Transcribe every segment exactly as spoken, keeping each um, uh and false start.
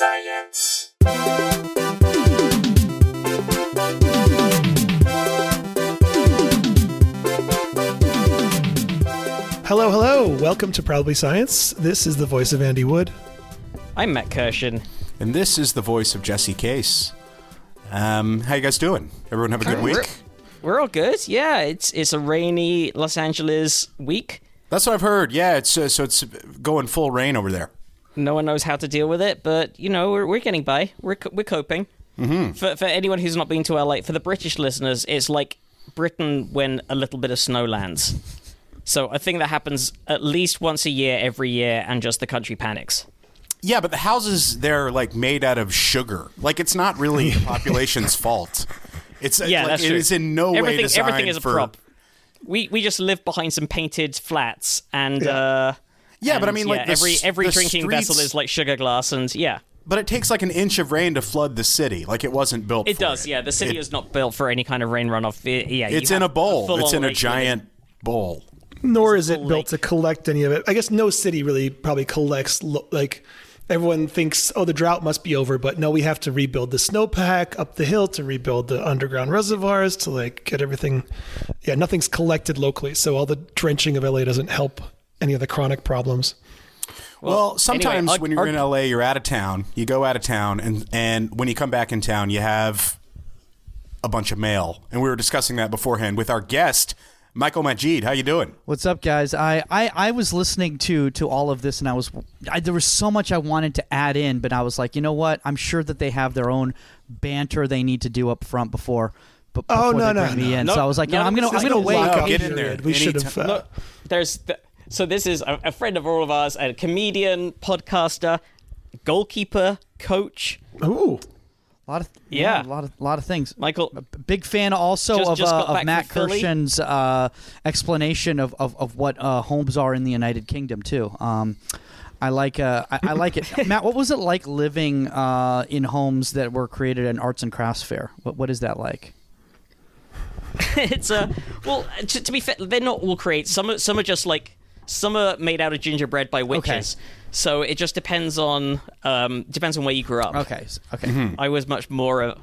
science. Hello, hello. Welcome to Probably Science. This is the voice of Andy Wood. I'm Matt Kirshen. And this is the voice of Jesse Case. Um, how you guys doing? Everyone have a good week? We're, we're all good. Yeah, it's it's a rainy Los Angeles week. That's what I've heard. Yeah, it's uh, so it's going full rain over there. No one knows how to deal with it, but you know we're we're getting by. We're we're coping. Mm-hmm. For for anyone who's not been to L A, for the British listeners, it's like Britain when a little bit of snow lands. So I think that happens at least once a year, every year, and just the country panics. Yeah, but the houses there are like made out of sugar. Like it's not really the population's fault. It's yeah, like, that's true. It is in no everything, way designed everything is a for... prop. We we just live behind some painted flats and yeah, uh, yeah and, but I mean yeah, like the, every every the drinking streets... vessel is like sugar glass and yeah. But it takes like an inch of rain to flood the city. Like it wasn't built. It for does. It. Yeah, the city it, is not built for any kind of rain runoff. It, yeah, it's in a bowl. A it's in a giant living. bowl. Nor is it built lake. to collect any of it. I guess no city really probably collects like. Everyone thinks, oh, the drought must be over, but no, we have to rebuild the snowpack up the hill to rebuild the underground reservoirs to like get everything. Yeah, nothing's collected locally, so all the drenching of L A doesn't help any of the chronic problems. Well, well sometimes anyway, our, when you're our, in L A, you're out of town. You go out of town, and and when you come back in town, you have a bunch of mail. And we were discussing that beforehand with our guest, Michael Majid. How you doing? What's up, guys? I, I, I was listening to to all of this, and I was I, there was so much I wanted to add in, but I was like, you know what? I'm sure that they have their own banter they need to do up front before. But before oh no, they bring no, me no. in. No, so I was like, no, yeah, I'm gonna I'm gonna wait. No, get in there. We should have. Uh... No, there's the, so this is a, a friend of all of ours, a comedian, podcaster, goalkeeper, coach. Ooh. A lot of yeah. yeah, a lot of lot of things. Michael, a big fan also just, of, just uh, of Matt Kirshen's uh, explanation of of, of what uh, homes are in the United Kingdom too. Um, I like uh, I, I like it. Matt, what was it like living uh, in homes that were created at an arts and crafts fair? What what is that like? It's a uh, well. To, to be fair, they're not all created. Some are, some are just like some are made out of gingerbread by witches. Okay. So it just depends on um, depends on where you grew up. Okay, okay. Mm-hmm. I was much more, uh,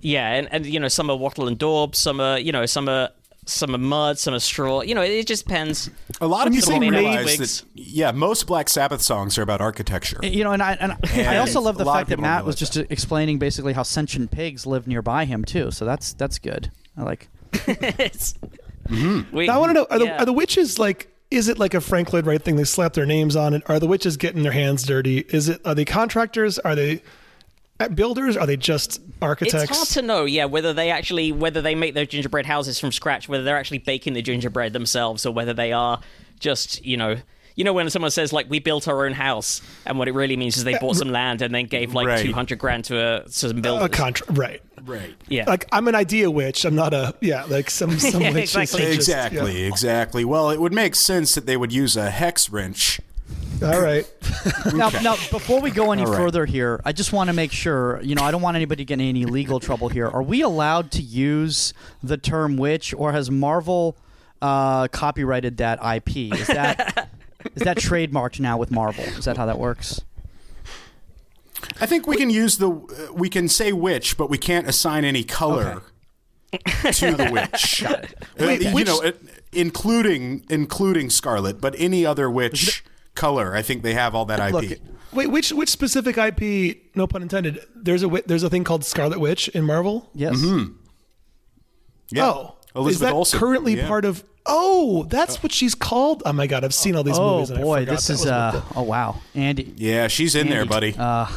yeah, and, and you know, some are wattle and daub, some are you know, some are some are mud, some are straw. You know, it, it just depends. A lot of people realize that, yeah, most Black Sabbath songs are about architecture. You know, and I and, and I also love the fact that Matt was just that. explaining basically how sentient pigs live nearby him too. So that's that's good. I like. mm-hmm. we, now I want to know are, yeah. the, are the witches like. Is it like a Frank Lloyd Wright thing? They slap their names on it. Are the witches getting their hands dirty? Is it? Are they contractors? Are they builders? Are they just architects? It's hard to know. Yeah, whether they actually whether they make their gingerbread houses from scratch, whether they're actually baking the gingerbread themselves, or whether they are just you know you know when someone says like we built our own house, and what it really means is they bought some land and then gave like right. two hundred grand to a, some builders. A contract, right? Right. Yeah. Like I'm an idea witch. I'm not a yeah. Like some some yeah, witches. Exactly. Just, exactly. Yeah. Exactly. Well, it would make sense that they would use a hex wrench. All right. Okay. Now, now, before we go any right. further here, I just want to make sure. You know, I don't want anybody getting any legal trouble here. Are we allowed to use the term witch, or has Marvel uh, copyrighted that I P? Is that is that trademarked now with Marvel? Is that how that works? I think we can use the uh, we can say witch, but we can't assign any color okay. to the witch. Got it. Uh, Wait, you which... know, including including Scarlet, but any other witch that... color. I think they have all that I P. Look, Wait, which which specific I P? No pun intended. There's a there's a thing called Scarlet Witch in Marvel. Yes. Mm-hmm. Yeah. Oh, Elizabeth is that Olsen. currently yeah. part of? Oh, that's what she's called. Oh my God, I've seen all these oh, movies. Oh boy, this is uh, oh wow, Andy. Yeah, she's in Andy. there, buddy. Uh,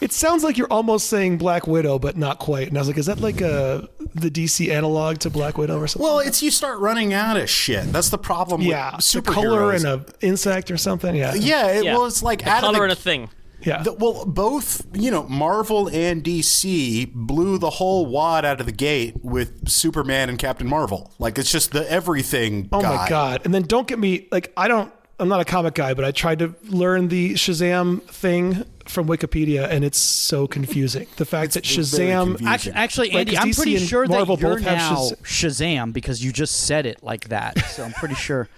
it sounds like you're almost saying Black Widow, but not quite. And I was like, is that like a the D C analog to Black Widow or something? Well, it's you start running out of shit. That's the problem. Yeah, with superheroes. The color and an insect or something. Yeah, yeah. It, yeah. Well, it's like the out color of the, and a thing. Yeah. The, well, both you know, Marvel and D C blew the whole wad out of the gate with Superman and Captain Marvel. Like it's just the everything. Oh guy. my God! And then don't get me like I don't I'm not a comic guy, but I tried to learn the Shazam thing from Wikipedia, and it's so confusing. The fact that Shazam... Actually, actually Andy, like, I'm D C pretty sure Marvel that you're now Shazam, because you just said it like that. So I'm pretty sure...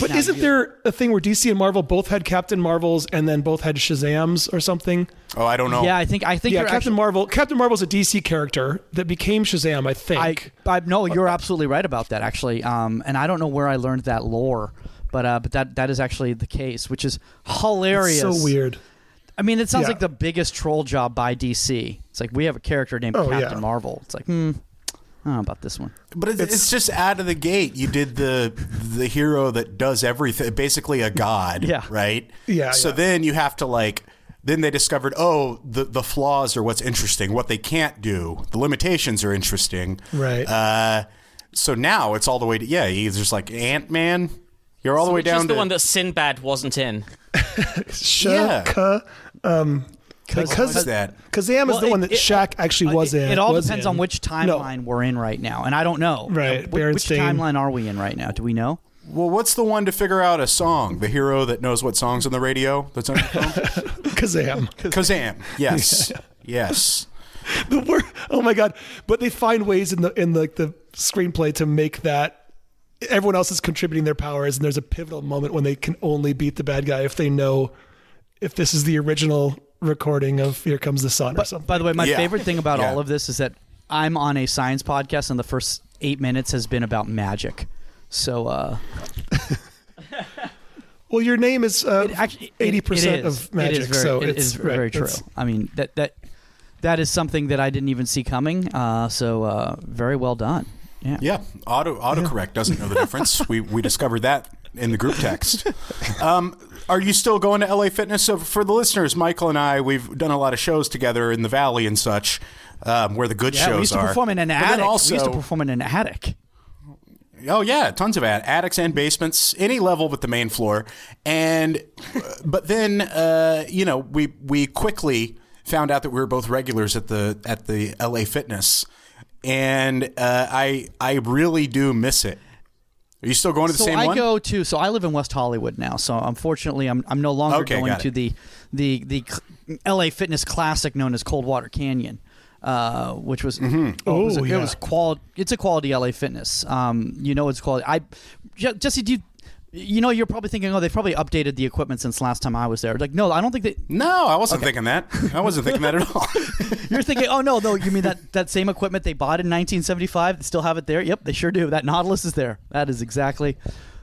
But isn't there a thing where D C and Marvel both had Captain Marvels and then both had Shazams or something? Oh, I don't know. Yeah, I think... I think yeah, Captain actually, Marvel... Captain Marvel's a D C character that became Shazam, I think. I, I, no, you're absolutely right about that, actually. Um, and I don't know where I learned that lore. But uh, but that that is actually the case, which is hilarious. It's so weird. I mean, it sounds yeah. like the biggest troll job by D C. It's like, we have a character named oh, Captain yeah. Marvel. It's like, hmm, I don't know about this one. But it's, it's, it's just out of the gate. You did the the hero that does everything, basically a god, yeah. right? Yeah. So yeah. then you have to like, then they discovered, oh, the, the flaws are what's interesting, what they can't do. The limitations are interesting. Right. Uh, so now it's all the way to, yeah, he's just like Ant-Man. You're all so the way down to... the one that Sinbad wasn't in. Shaka. Yeah. Um, because is that? Kazam well, is the it, one that it, Shaq actually uh, was it, in. It all depends in. on which timeline no. we're in right now, and I don't know. Right. Now, which timeline are we in right now? Do we know? Well, what's the one to figure out a song? The hero that knows what song's on the radio that's on your phone? Kazam. Kazam. Yes. Yeah. Yes. The word, oh, my God. But they find ways in the in like the, the screenplay to make that everyone else is contributing their powers, and there's a pivotal moment when they can only beat the bad guy if they know if this is the original recording of Here Comes the Sun but, or something. By the way, my yeah. favorite thing about yeah. all of this is that I'm on a science podcast, and the first eight minutes has been about magic. So, uh... well, your name is uh, it actually, it, eighty percent it is. Of magic, it is very, so it it's is very right, true. It's, I mean, that that that is something that I didn't even see coming, uh, so uh, very well done. Yeah. yeah, auto autocorrect yeah. doesn't know the difference. we we discovered that in the group text. Um, are you still going to L A Fitness? So for the listeners, Michael and I, we've done a lot of shows together in the Valley and such, um, where the good yeah, shows are. We used to are. perform in an but attic. Also, we used to perform in an attic. Oh yeah, tons of ad- attics and basements, any level but the main floor. And but then uh, you know we we quickly found out that we were both regulars at the at the L A Fitness. And uh, I I really do miss it. Are you still going to the so same I one? So I go to. So I live in West Hollywood now. So unfortunately, I'm I'm no longer okay, going to the the the L A Fitness Classic known as Coldwater Canyon, uh, which was mm-hmm. oh, it was, yeah. it was quality. It's a quality L A Fitness. Um, you know, it's quality. I Jesse, do you, you know you're probably thinking, oh, they've probably updated the equipment since last time I was there. Like, no, I don't think they. No, I wasn't okay. thinking that. I wasn't thinking that at all. You're thinking, oh, no, no, you mean that, that same equipment they bought in nineteen seventy-five, they still have it there? Yep, they sure do. That Nautilus is there. That is exactly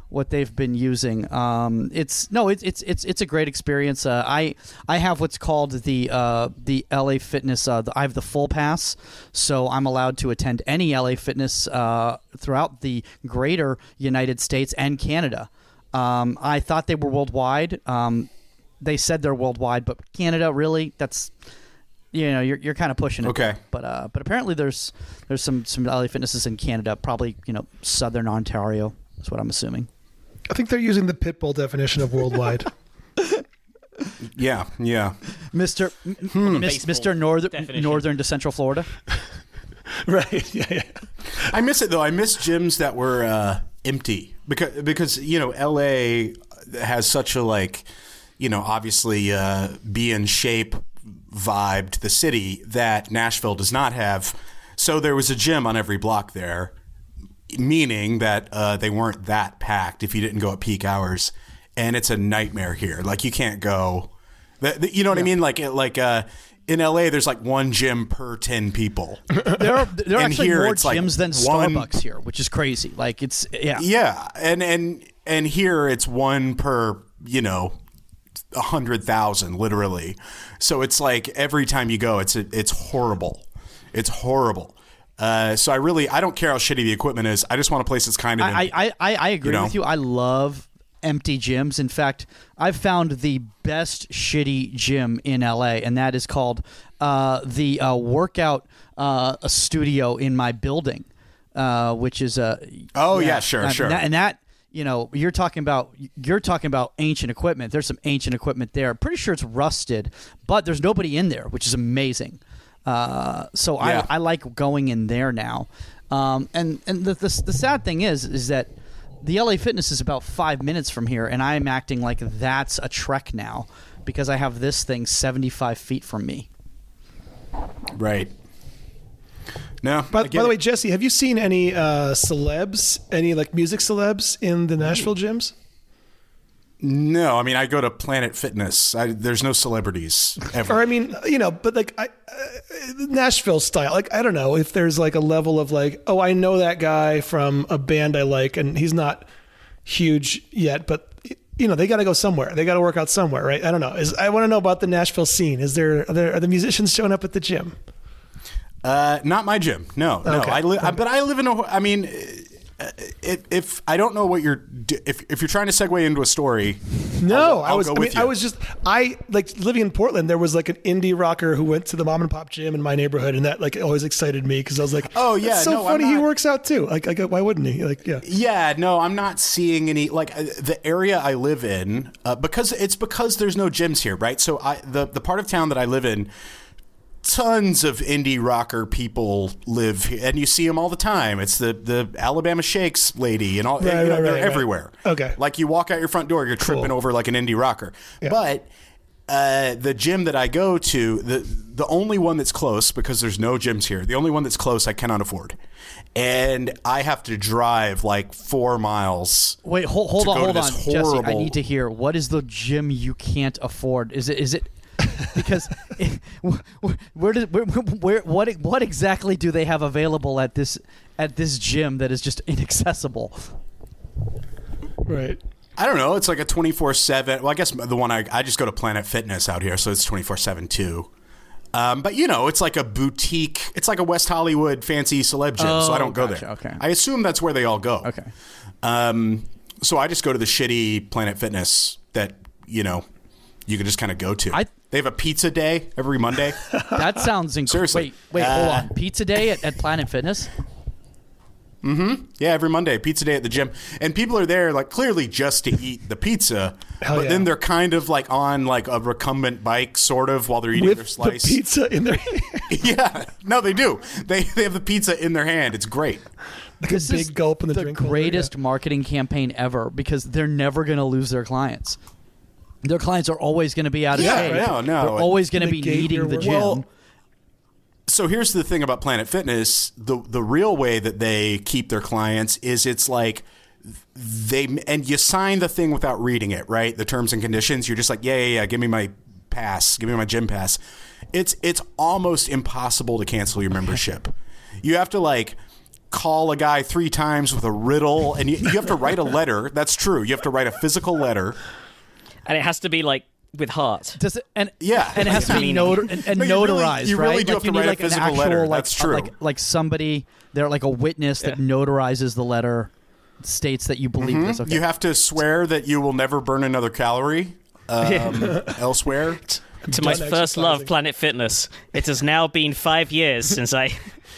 what they've been using. Um, it's no, it's it's it's it's a great experience. Uh, I I have what's called the uh, the L A Fitness. Uh, the, I have the full pass, so I'm allowed to attend any L A Fitness uh, throughout the greater United States and Canada. Um, I thought they were worldwide. Um, they said they're worldwide, but Canada really, that's, you know, you're you're kind of pushing it. Okay. But uh, but apparently there's there's some some L A Fitnesses in Canada, probably, you know, Southern Ontario is what I'm assuming. I think they're using the Pitbull definition of worldwide. yeah, yeah. Mister Hmm. Mister Northern definition. Northern to Central Florida. Right. Yeah, yeah. I miss it though. I miss gyms that were uh, empty. Because, because you know, L A has such a, like, you know, obviously uh, be in shape vibe to the city that Nashville does not have. So there was a gym on every block there, meaning that uh, they weren't that packed if you didn't go at peak hours. And it's a nightmare here. Like, you can't go. The, the, you know what yeah. I mean? Like, like uh, in L A, there's like one gym per ten people. There are, there are actually more gyms like than Starbucks one, here, which is crazy. Like, it's yeah, yeah, and and and here it's one per, you know, a hundred thousand literally. So it's like every time you go, it's a, it's horrible. It's horrible. Uh, so I really I don't care how shitty the equipment is. I just want a place that's kind of. I I, I I agree you know? with you. I love empty gyms. In fact, I've found the best shitty gym in L A, and that is called uh, the uh, workout uh, studio in my building, uh, which is a oh yeah, yeah sure I, sure and that, and that you know you're talking about you're talking about ancient equipment. There's some ancient equipment there. I'm pretty sure it's rusted, but there's nobody in there, which is amazing. Uh, so yeah. I I like going in there now, um, and and the, the the sad thing is is that the L A Fitness is about five minutes from here, and I'm acting like that's a trek now because I have this thing seventy-five feet from me. Right. No. By, by the way, Jesse, have you seen any uh, celebs, any like music celebs in the Nashville gyms? No, I mean, I go to Planet Fitness. I, there's no celebrities ever. Or I mean, you know, but like I, uh, Nashville style, like, I don't know if there's like a level of like, oh, I know that guy from a band I like, and he's not huge yet, but you know, they got to go somewhere. They got to work out somewhere, right? I don't know. Is I want to know about the Nashville scene. Is there are, there, are the musicians showing up at the gym? Uh, not my gym. No, no. Okay. I li- okay. I, but I live in a, I mean, If, if I don't know what you're, if if you're trying to segue into a story, no, I'll, I'll I was, I mean, I was just, I like living in Portland. There was like an indie rocker who went to the mom and pop gym in my neighborhood, and that like always excited me because I was like, oh yeah, that's so no, funny. He works out too. Like, like, why wouldn't he? Like, yeah, yeah. No, I'm not seeing any. Like the area I live in, uh, because it's because there's no gyms here, right? So I the the part of town that I live in. Tons of indie rocker people live here, and you see them all the time. It's the, the Alabama Shakes lady, and all right, and, you know, right, they're right, everywhere. Right. Okay, like you walk out your front door, you're cool. tripping over like an indie rocker. Yeah. But uh, the gym that I go to, the the only one that's close because there's no gyms here. The only one that's close, I cannot afford, and I have to drive like four miles. Wait, hold hold on, hold on, horrible... Jesse. I need to hear, what is the gym you can't afford? Is it is it? Because if, where did where, where what what exactly do they have available at this at this gym that is just inaccessible? Right. I don't know. It's like a twenty-four seven. Well, I guess the one I I just go to Planet Fitness out here, so it's twenty-four seven too. Um, but you know, it's like a boutique. It's like a West Hollywood fancy celeb gym, oh, so I don't go gotcha, there. Okay. I assume that's where they all go. Okay. Um. So I just go to the shitty Planet Fitness that you know you can just kind of go to. I. They have a pizza day every Monday. That sounds incredible. Seriously. Wait, wait, uh, hold on. Pizza day at, at Planet Fitness? Mm-hmm. Yeah, every Monday. Pizza day at the gym. And people are there, like, clearly just to eat the pizza. Hell but yeah. Then they're kind of, like, on, like, a recumbent bike, sort of, while they're eating with their slice. The pizza in their hand. Yeah. No, they do. They they have the pizza in their hand. It's great. Like this a big is gulp in the, the drink greatest holder, yeah. marketing campaign ever, because they're never going to lose their clients. Their clients are always going to be out of yeah, shape. No, no. They're always going to be needing the gym. Well, so here's the thing about Planet Fitness. The the real way that they keep their clients is it's like they – and you sign the thing without reading it, right? The terms and conditions. You're just like, yeah, yeah, yeah, give me my pass. Give me my gym pass. It's it's almost impossible to cancel your membership. You have to like – call a guy three times with a riddle, and you, you have to write a letter. That's true. You have to write a physical letter. And it has to be like with heart. Does it, and yeah, and it has to be notar- and, and no, you notarized. Really, you really right? do like have you to write like a physical actual, letter. Like, that's true. Uh, like, like somebody, they're like a witness yeah. that notarizes the letter, states that you believe mm-hmm. this. Okay. You have to swear that you will never burn another calorie um, yeah. elsewhere. To, to my first love, Planet Fitness. It has now been five years since I.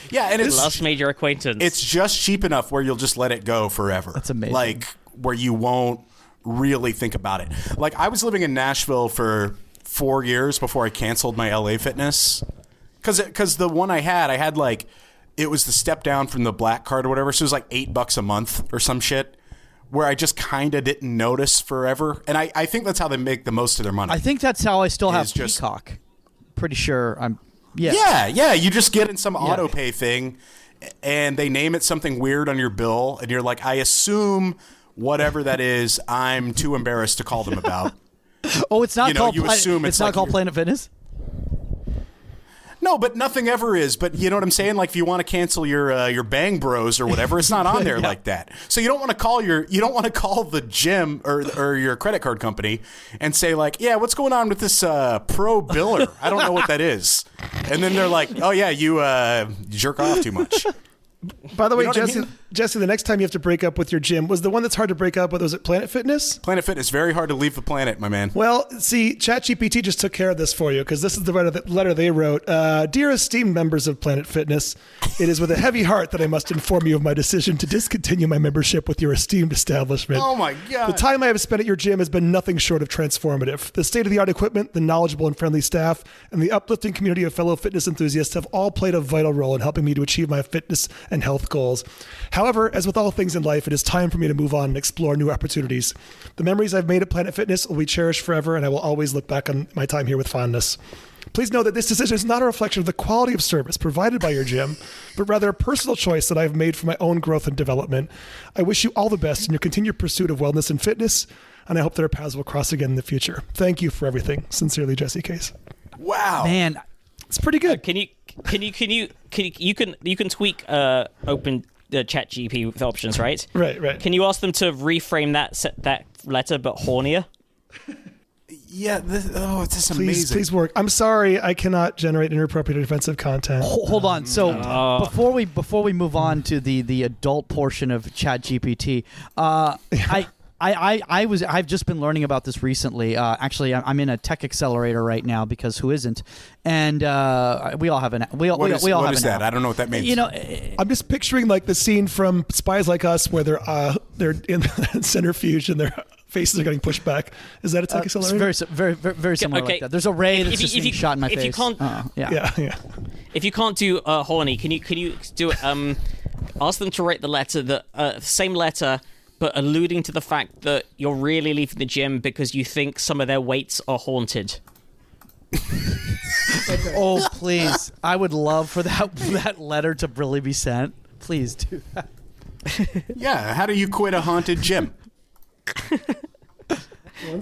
Yeah, and it's last made your acquaintance. It's just cheap enough where you'll just let it go forever. That's amazing. Like where you won't really think about it. Like I was living in Nashville for four years before I canceled my L A Fitness because because the one I had, I had like it was the step down from the black card or whatever. So it was like eight bucks a month or some shit. Where I just kind of didn't notice forever. And I, I think that's how they make the most of their money. I think that's how I still have just, Peacock. Pretty sure I'm... Yeah, yeah. yeah. You just get in some yeah. auto pay thing, and they name it something weird on your bill, and you're like, I assume whatever that is, I'm too embarrassed to call them about. oh, it's not you know, called you Planet, assume It's, it's not like called Planet Fitness? No, but nothing ever is. But you know what I'm saying? Like if you want to cancel your uh, your Bang Bros or whatever, it's not on there yeah. like that. So you don't want to call your you don't want to call the gym or or your credit card company and say like, yeah, what's going on with this uh, pro biller? I don't know what that is. And then they're like, oh yeah, you uh, jerk off too much. By the way, you know Jesse, I mean? Jesse, the next time you have to break up with your gym, was the one that's hard to break up with, was it Planet Fitness? Planet Fitness, very hard to leave the planet, my man. Well, see, ChatGPT just took care of this for you, because this is the letter they wrote. Uh, Dear esteemed members of Planet Fitness, it is with a heavy heart that I must inform you of my decision to discontinue my membership with your esteemed establishment. Oh my God. The time I have spent at your gym has been nothing short of transformative. The state-of-the-art equipment, the knowledgeable and friendly staff, and the uplifting community of fellow fitness enthusiasts have all played a vital role in helping me to achieve my fitness and health goals. How However, as with all things in life, it is time for me to move on and explore new opportunities. The memories I've made at Planet Fitness will be cherished forever, and I will always look back on my time here with fondness. Please know that this decision is not a reflection of the quality of service provided by your gym, but rather a personal choice that I've made for my own growth and development. I wish you all the best in your continued pursuit of wellness and fitness, and I hope that our paths will cross again in the future. Thank you for everything. Sincerely, Jesse Case. Wow. Man, it's pretty good. Can you can you can you can you, you can you can tweak uh open uh, chat G P with options, right? Right, right. Can you ask them to reframe that set, that letter but hornier? Yeah, this, oh, it's just amazing. Please, please work. I'm sorry, I cannot generate inappropriate offensive content. Ho- hold on. So uh, before we before we move on to the, the adult portion of ChatGPT, uh, I, I, I I was I've just been learning about this recently. Uh, actually, I'm in a tech accelerator right now because who isn't? And uh, we all have an we all what we, is, we all what have is an that? Hour. I don't know what that means. You know, I'm just picturing like the scene from Spies Like Us where they're uh, they're in centrifuge and they're. Faces are getting pushed back. Is that a tech uh, accelerator? Very, very, very, very similar okay. like that. There's a ray if, that's if, just if being you, shot in my if face. You can't, uh, yeah. Yeah, yeah. If you can't do uh, horny, can you can you do it? Um, ask them to write the letter, the uh, same letter, but alluding to the fact that you're really leaving the gym because you think some of their weights are haunted. Okay. Oh please! I would love for that that letter to really be sent. Please do that. Yeah. How do you quit a haunted gym?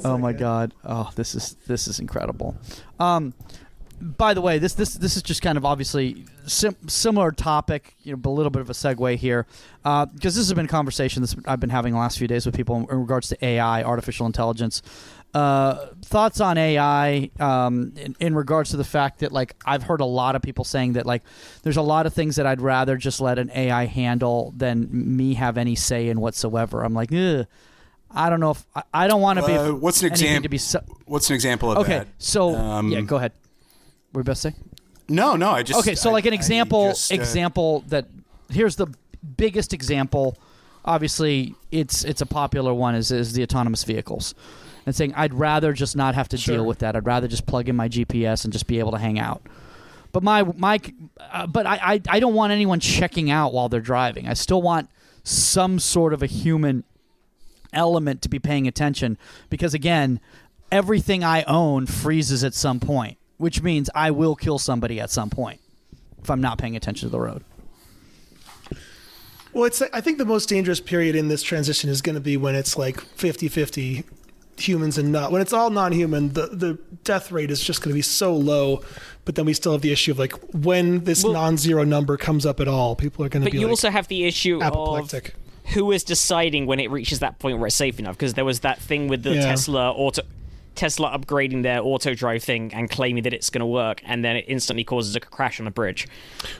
Oh my god. Oh, this is this is incredible. Um by the way, this this this is just kind of obviously sim- similar topic, you know, but a little bit of a segue here. Uh because this has been a conversation that I've been having the last few days with people in, in regards to A I, artificial intelligence. Uh thoughts on A I um in, in regards to the fact that like I've heard a lot of people saying that like there's a lot of things that I'd rather just let an A I handle than me have any say in whatsoever. I'm like, ugh. I don't know if I don't want to be. Uh, what's an example? Su- what's an example of okay, that? Okay, so um, yeah, go ahead. What were you about to say? No, no, I just okay. So I, like an example, just, uh, example that here's the biggest example. Obviously, it's it's a popular one is is the autonomous vehicles, and saying I'd rather just not have to sure. deal with that. I'd rather just plug in my G P S and just be able to hang out. But my my, uh, but I, I I don't want anyone checking out while they're driving. I still want some sort of a human element to be paying attention because again everything I own freezes at some point, which means I will kill somebody at some point if I'm not paying attention to the road. Well, it's I think the most dangerous period in this transition is going to be when it's like fifty-fifty humans and not when it's all non-human. The the death rate is just going to be so low, but then we still have the issue of like when this well, non-zero number comes up at all, people are going to be but you like also have the issue apoplectic. Of who is deciding when it reaches that point where it's safe enough? Because there was that thing with the yeah. Tesla auto, Tesla upgrading their auto drive thing and claiming that it's going to work, and then it instantly causes a crash on a bridge.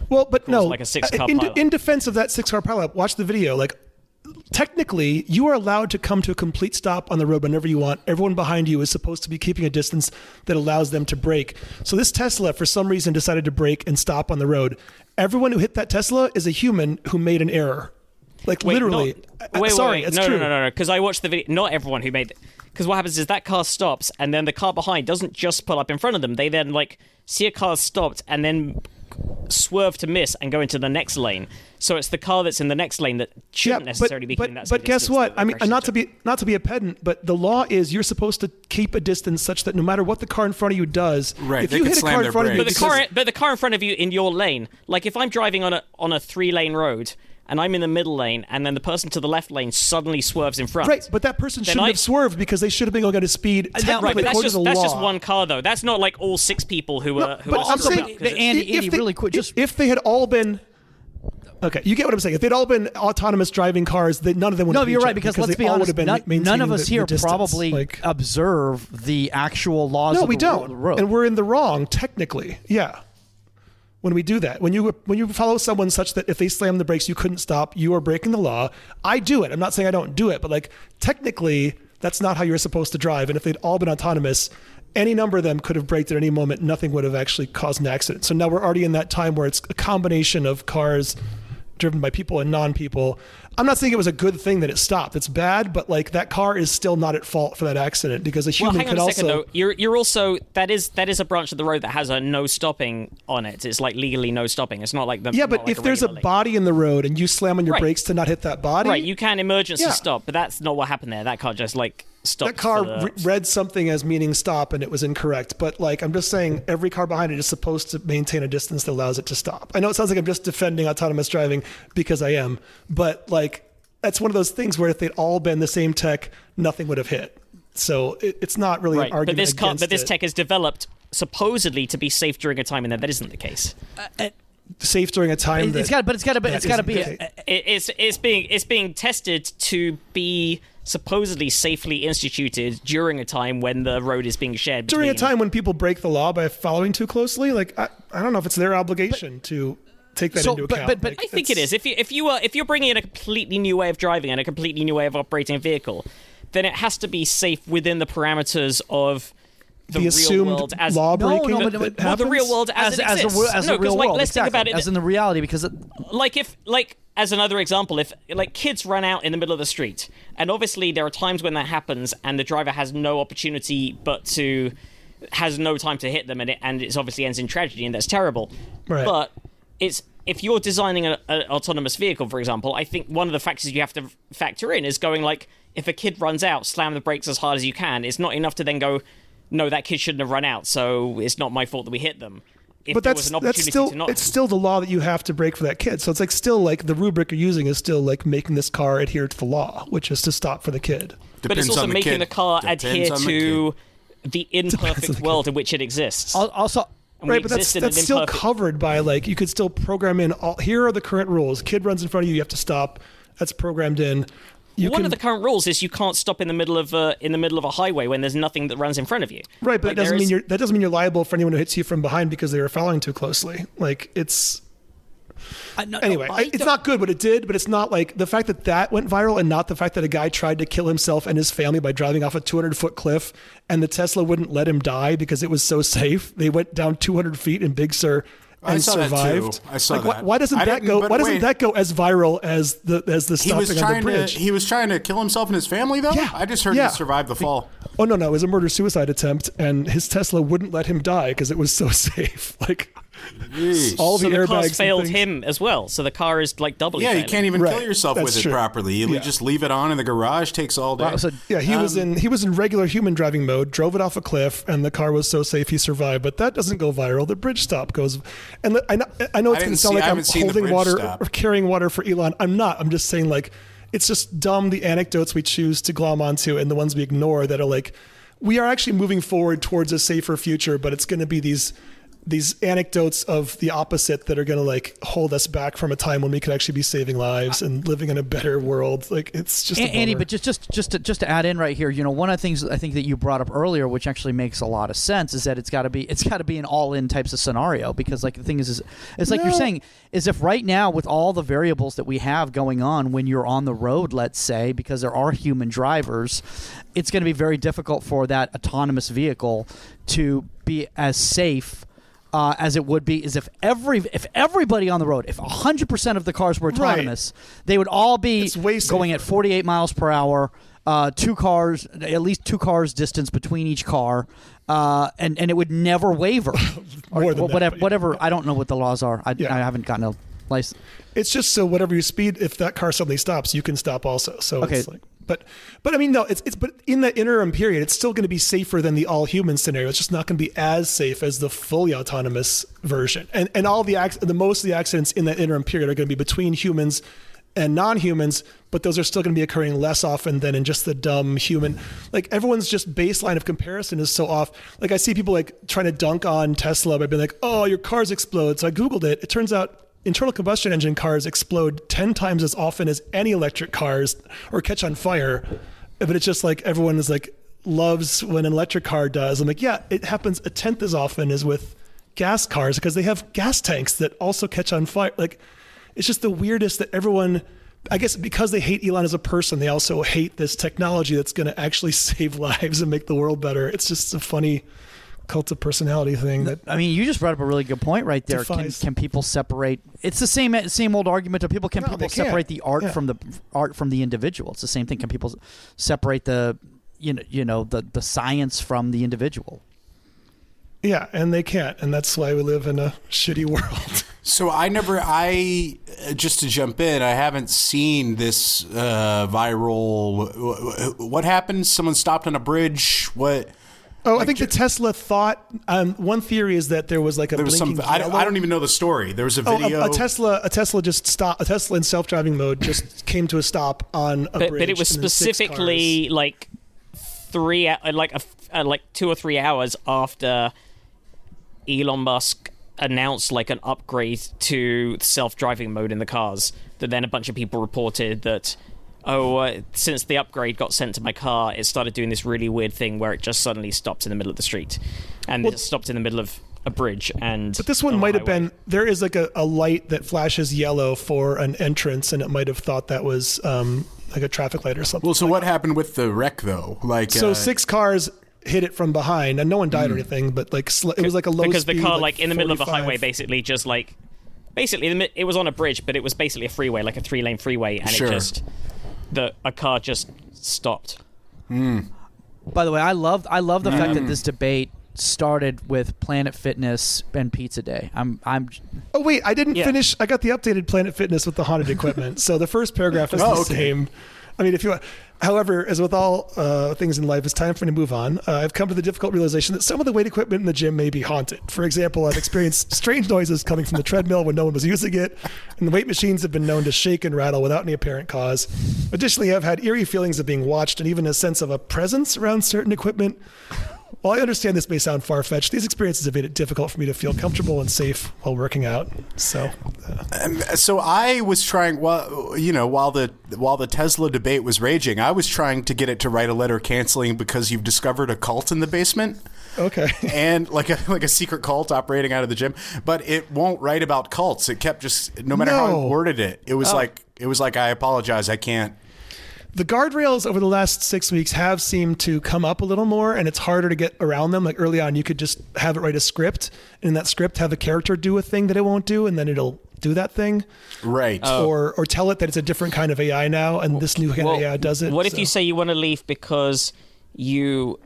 Well, but no, like a six-car in, pileup. In defense of that six-car pileup, watch the video. Like, technically, you are allowed to come to a complete stop on the road whenever you want. Everyone behind you is supposed to be keeping a distance that allows them to brake. So this Tesla, for some reason, decided to brake and stop on the road. Everyone who hit that Tesla is a human who made an error. Like wait, literally, not, wait, sorry, wait, wait. It's no, true. No, no, no, no, because I watched the video. Not everyone who made it. Because what happens is that car stops, and then the car behind doesn't just pull up in front of them. They then like see a car stopped, and then swerve to miss and go into the next lane. So it's the car that's in the next lane that shouldn't yeah, necessarily but, be. But, that but guess what? I mean, not to be not to be a pedant, but the law is you're supposed to keep a distance such that no matter what the car in front of you does, right, if you hit a car in front of you, but the car, but the car in front of you in your lane, like if I'm driving on a on a three lane road. And I'm in the middle lane, and then the person to the left lane suddenly swerves in front. Right, but that person then shouldn't I, have swerved because they should have been going at a speed. That, right, but that's, just, that's just one car, though. That's not like all six people who no, are. Who but are I'm saying, about, Andy, if Andy they, really quick, just if they had all been. Okay, you get what I'm saying. If they'd all been autonomous driving cars, that none of them would. No, have you're right because, because let's be honest, none, none of us the, here the probably like, observe the actual laws. No, of we the don't, road. And we're in the wrong technically. Yeah. When we do that, when you when you follow someone such that if they slam the brakes, you couldn't stop, you are breaking the law. I do it. I'm not saying I don't do it, but like technically, that's not how you're supposed to drive. And if they'd all been autonomous, any number of them could have braked at any moment. Nothing would have actually caused an accident. So now we're already in that time where it's a combination of cars driven by people and non-people. I'm not saying it was a good thing that it stopped. It's bad, but like that car is still not at fault for that accident because a human well, hang on could a second, also. Though. You're you're also that is that is a branch of the road that has a no stopping on it. It's like legally no stopping. It's not like the yeah. But like if a there's a body in the road and you slam on your right. brakes to not hit that body, right? You can emergency yeah. stop, but that's not what happened there. That car just like. That car the... read something as meaning stop and it was incorrect. But like, I'm just saying every car behind it is supposed to maintain a distance that allows it to stop. I know it sounds like I'm just defending autonomous driving because I am, but like, that's one of those things where if they'd all been the same tech, nothing would have hit. So it, it's not really right. an argument but this car, But this it. tech is developed supposedly to be safe during a time and that that isn't the case. Uh, uh, safe during a time that it's got, but it's got to, it's got to be. A, it's it's being it's being tested to be supposedly safely instituted during a time when the road is being shared between. During a time when people break the law by following too closely. Like I, I don't know if it's their obligation but, to take that so, into account. But, but, but like, I think it is. If you if you are if you're bringing in a completely new way of driving and a completely new way of operating a vehicle, then it has to be safe within the parameters of. The, the assumed real world as law breaking no, no, but, but well, the real world as, as it exists. As, a, as no, a real like, world, let's exactly. think about it. As in the reality, because it... like if like as another example, if like kids run out in the middle of the street, and obviously there are times when that happens, and the driver has no opportunity but to has no time to hit them, and it and it obviously ends in tragedy, and that's terrible. Right. But it's if you're designing an autonomous vehicle, for example, I think one of the factors you have to factor in is going like if a kid runs out, slam the brakes as hard as you can. It's not enough to then go. No, that kid shouldn't have run out, so it's not my fault that we hit them. If but there that's, was an opportunity that's still, to not it's still the law that you have to break for that kid. So it's like still like the rubric you're using is still like making this car adhere to the law, which is to stop for the kid. Depends but it's also the making kid. the car Depends adhere to the, the imperfect the world in which it exists. Also, and right, but that's, that's still imperfect. covered by like you could still program in all. Here are the current rules. Kid runs in front of you, you have to stop. That's programmed in. You One can, of the current rules is you can't stop in the middle of a, in the middle of a highway when there's nothing that runs in front of you. Right, but like, that doesn't mean is, you're that doesn't mean you're liable for anyone who hits you from behind because they were following too closely. Like it's I, no, anyway, no, I I, it's not good what it did, but it's not like the fact that that went viral and not the fact that a guy tried to kill himself and his family by driving off a two hundred foot cliff and the Tesla wouldn't let him die because it was so safe. They went down two hundred feet in Big Sur. And I saw survived. That too. I saw like, that. Why, why doesn't that go? Why doesn't wait. that go as viral as the as the stopping on the bridge? To, he was trying to kill himself and his family, though. Yeah. I just heard yeah. he survived the fall. Oh no, no, it was a murder suicide attempt, and his Tesla wouldn't let him die because it was so safe. Like Jeez. all the so airbags the car failed him as well. So the car is like doubly. Yeah, failing. you can't even right. kill yourself That's with true. it properly. You yeah. just leave it on in the garage. Takes all day. Wow, so, yeah, he um, was in he was in regular human driving mode. Drove it off a cliff, and the car was so safe he survived. But that doesn't go viral. The bridge stop goes. And I know, I know it's going to sound like I'm holding water stop. or carrying water for Elon. I'm not. I'm just saying, like, it's just dumb, the anecdotes we choose to glom onto and the ones we ignore that are like, we are actually moving forward towards a safer future, but it's going to be these these anecdotes of the opposite that are going to, like, hold us back from a time when we could actually be saving lives and living in a better world. Like, it's just a bummer. Andy, but just just just to, just to add in right here, you know, one of the things I think that you brought up earlier, which actually makes a lot of sense, is that it's got to be it's got to be an all-in types of scenario because, like, the thing is, is it's like no. you're saying, is if right now with all the variables that we have going on when you're on the road, let's say, because there are human drivers, it's going to be very difficult for that autonomous vehicle to be as safe Uh, as it would be is if every if everybody on the road, if one hundred percent of the cars were autonomous, right. they would all be going at forty-eight miles per hour, uh, two cars, at least two cars distance between each car, uh, and, and it would never waver. More or, than whatever, that, yeah. whatever. I don't know what the laws are. I, yeah. I haven't gotten a license. It's just so whatever you speed, if that car suddenly stops, you can stop also. So okay. it's like. But, but I mean, no, it's, it's, but in the interim period, it's still going to be safer than the all human scenario. It's just not going to be as safe as the fully autonomous version. And, and all the, ac- the most of the accidents in that interim period are going to be between humans and non-humans, but those are still going to be occurring less often than in just the dumb human. Like everyone's just baseline of comparison is so off. Like I see people like trying to dunk on Tesla by being like, oh, your cars explode. So I Googled it. It turns out internal combustion engine cars explode ten times as often as any electric cars or catch on fire. But it's just like everyone is like loves when an electric car does. I'm like, yeah, it happens a tenth as often as with gas cars because they have gas tanks that also catch on fire. Like it's just the weirdest that everyone, I guess because they hate Elon as a person, they also hate this technology that's going to actually save lives and make the world better. It's just a funny cult of personality thing that... I mean, you just brought up a really good point right there. Can, can people separate... It's the same same old argument of people. Can no, people separate the art yeah. from the art from the individual? It's the same thing. Can people separate the you know you know the, the science from the individual? Yeah, and they can't, and that's why we live in a shitty world. So I never, I, just to jump in, I haven't seen this uh, viral, what happened? Someone stopped on a bridge, what? Oh, like, I think the Tesla thought, um, one theory is that there was like a there was blinking some, I, don't, I don't even know the story. There was a video. Oh, a, a Tesla, a Tesla just stopped, a Tesla in self-driving mode just came to a stop on a but, bridge. But it was specifically like three, like, a, like two or three hours after Elon Musk announced like an upgrade to self-driving mode in the cars, that then a bunch of people reported that, oh, uh, since the upgrade got sent to my car, it started doing this really weird thing where it just suddenly stops in the middle of the street, and well, it stopped in the middle of a bridge. And but this one might have been, there is like a, a light that flashes yellow for an entrance, and it might have thought that was um like a traffic light or something. Well, so like what that. happened with the wreck though? Like so uh, six cars hit it from behind, and no one died mm. or anything, but like sl- it was like a low because speed, the car like, like in the middle of a highway, basically just like basically it was on a bridge, but it was basically a freeway, like a three lane freeway, and sure. it just the a car just stopped. Mm. By the way, I love I love the mm. fact that this debate started with Planet Fitness and Pizza Day. I'm I'm oh wait, I didn't yeah. finish. I got the updated Planet Fitness with the haunted equipment. So the first paragraph is oh, the okay. same. I mean, if you want. However, as with all uh, things in life, it's time for me to move on. Uh, I've come to the difficult realization that some of the weight equipment in the gym may be haunted. For example, I've experienced strange noises coming from the treadmill when no one was using it, and the weight machines have been known to shake and rattle without any apparent cause. Additionally, I've had eerie feelings of being watched and even a sense of a presence around certain equipment. While I understand this may sound far-fetched, these experiences have made it difficult for me to feel comfortable and safe while working out. So, uh. um, so I was trying. Well, you know, while the while the Tesla debate was raging, I was trying to get it to write a letter canceling because you've discovered a cult in the basement. Okay. And like a like a secret cult operating out of the gym, but it won't write about cults. It kept just no matter no. how I worded it. It was oh. like it was like I apologize, I can't. The guardrails over the last six weeks have seemed to come up a little more, and it's harder to get around them. Like early on, you could just have it write a script, and in that script, have a character do a thing that it won't do, and then it'll do that thing. Right. Oh. Or or tell it that it's a different kind of A I now, and well, this new kind well, of A I does it. What if so. you say you want to leave because you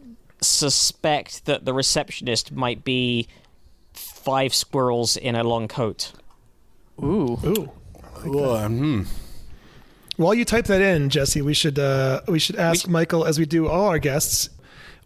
suspect that the receptionist might be five squirrels in a long coat? Ooh. Ooh. I like well, hmm. While you type that in, Jesse, we should uh, we should ask we, Michael, as we do all our guests,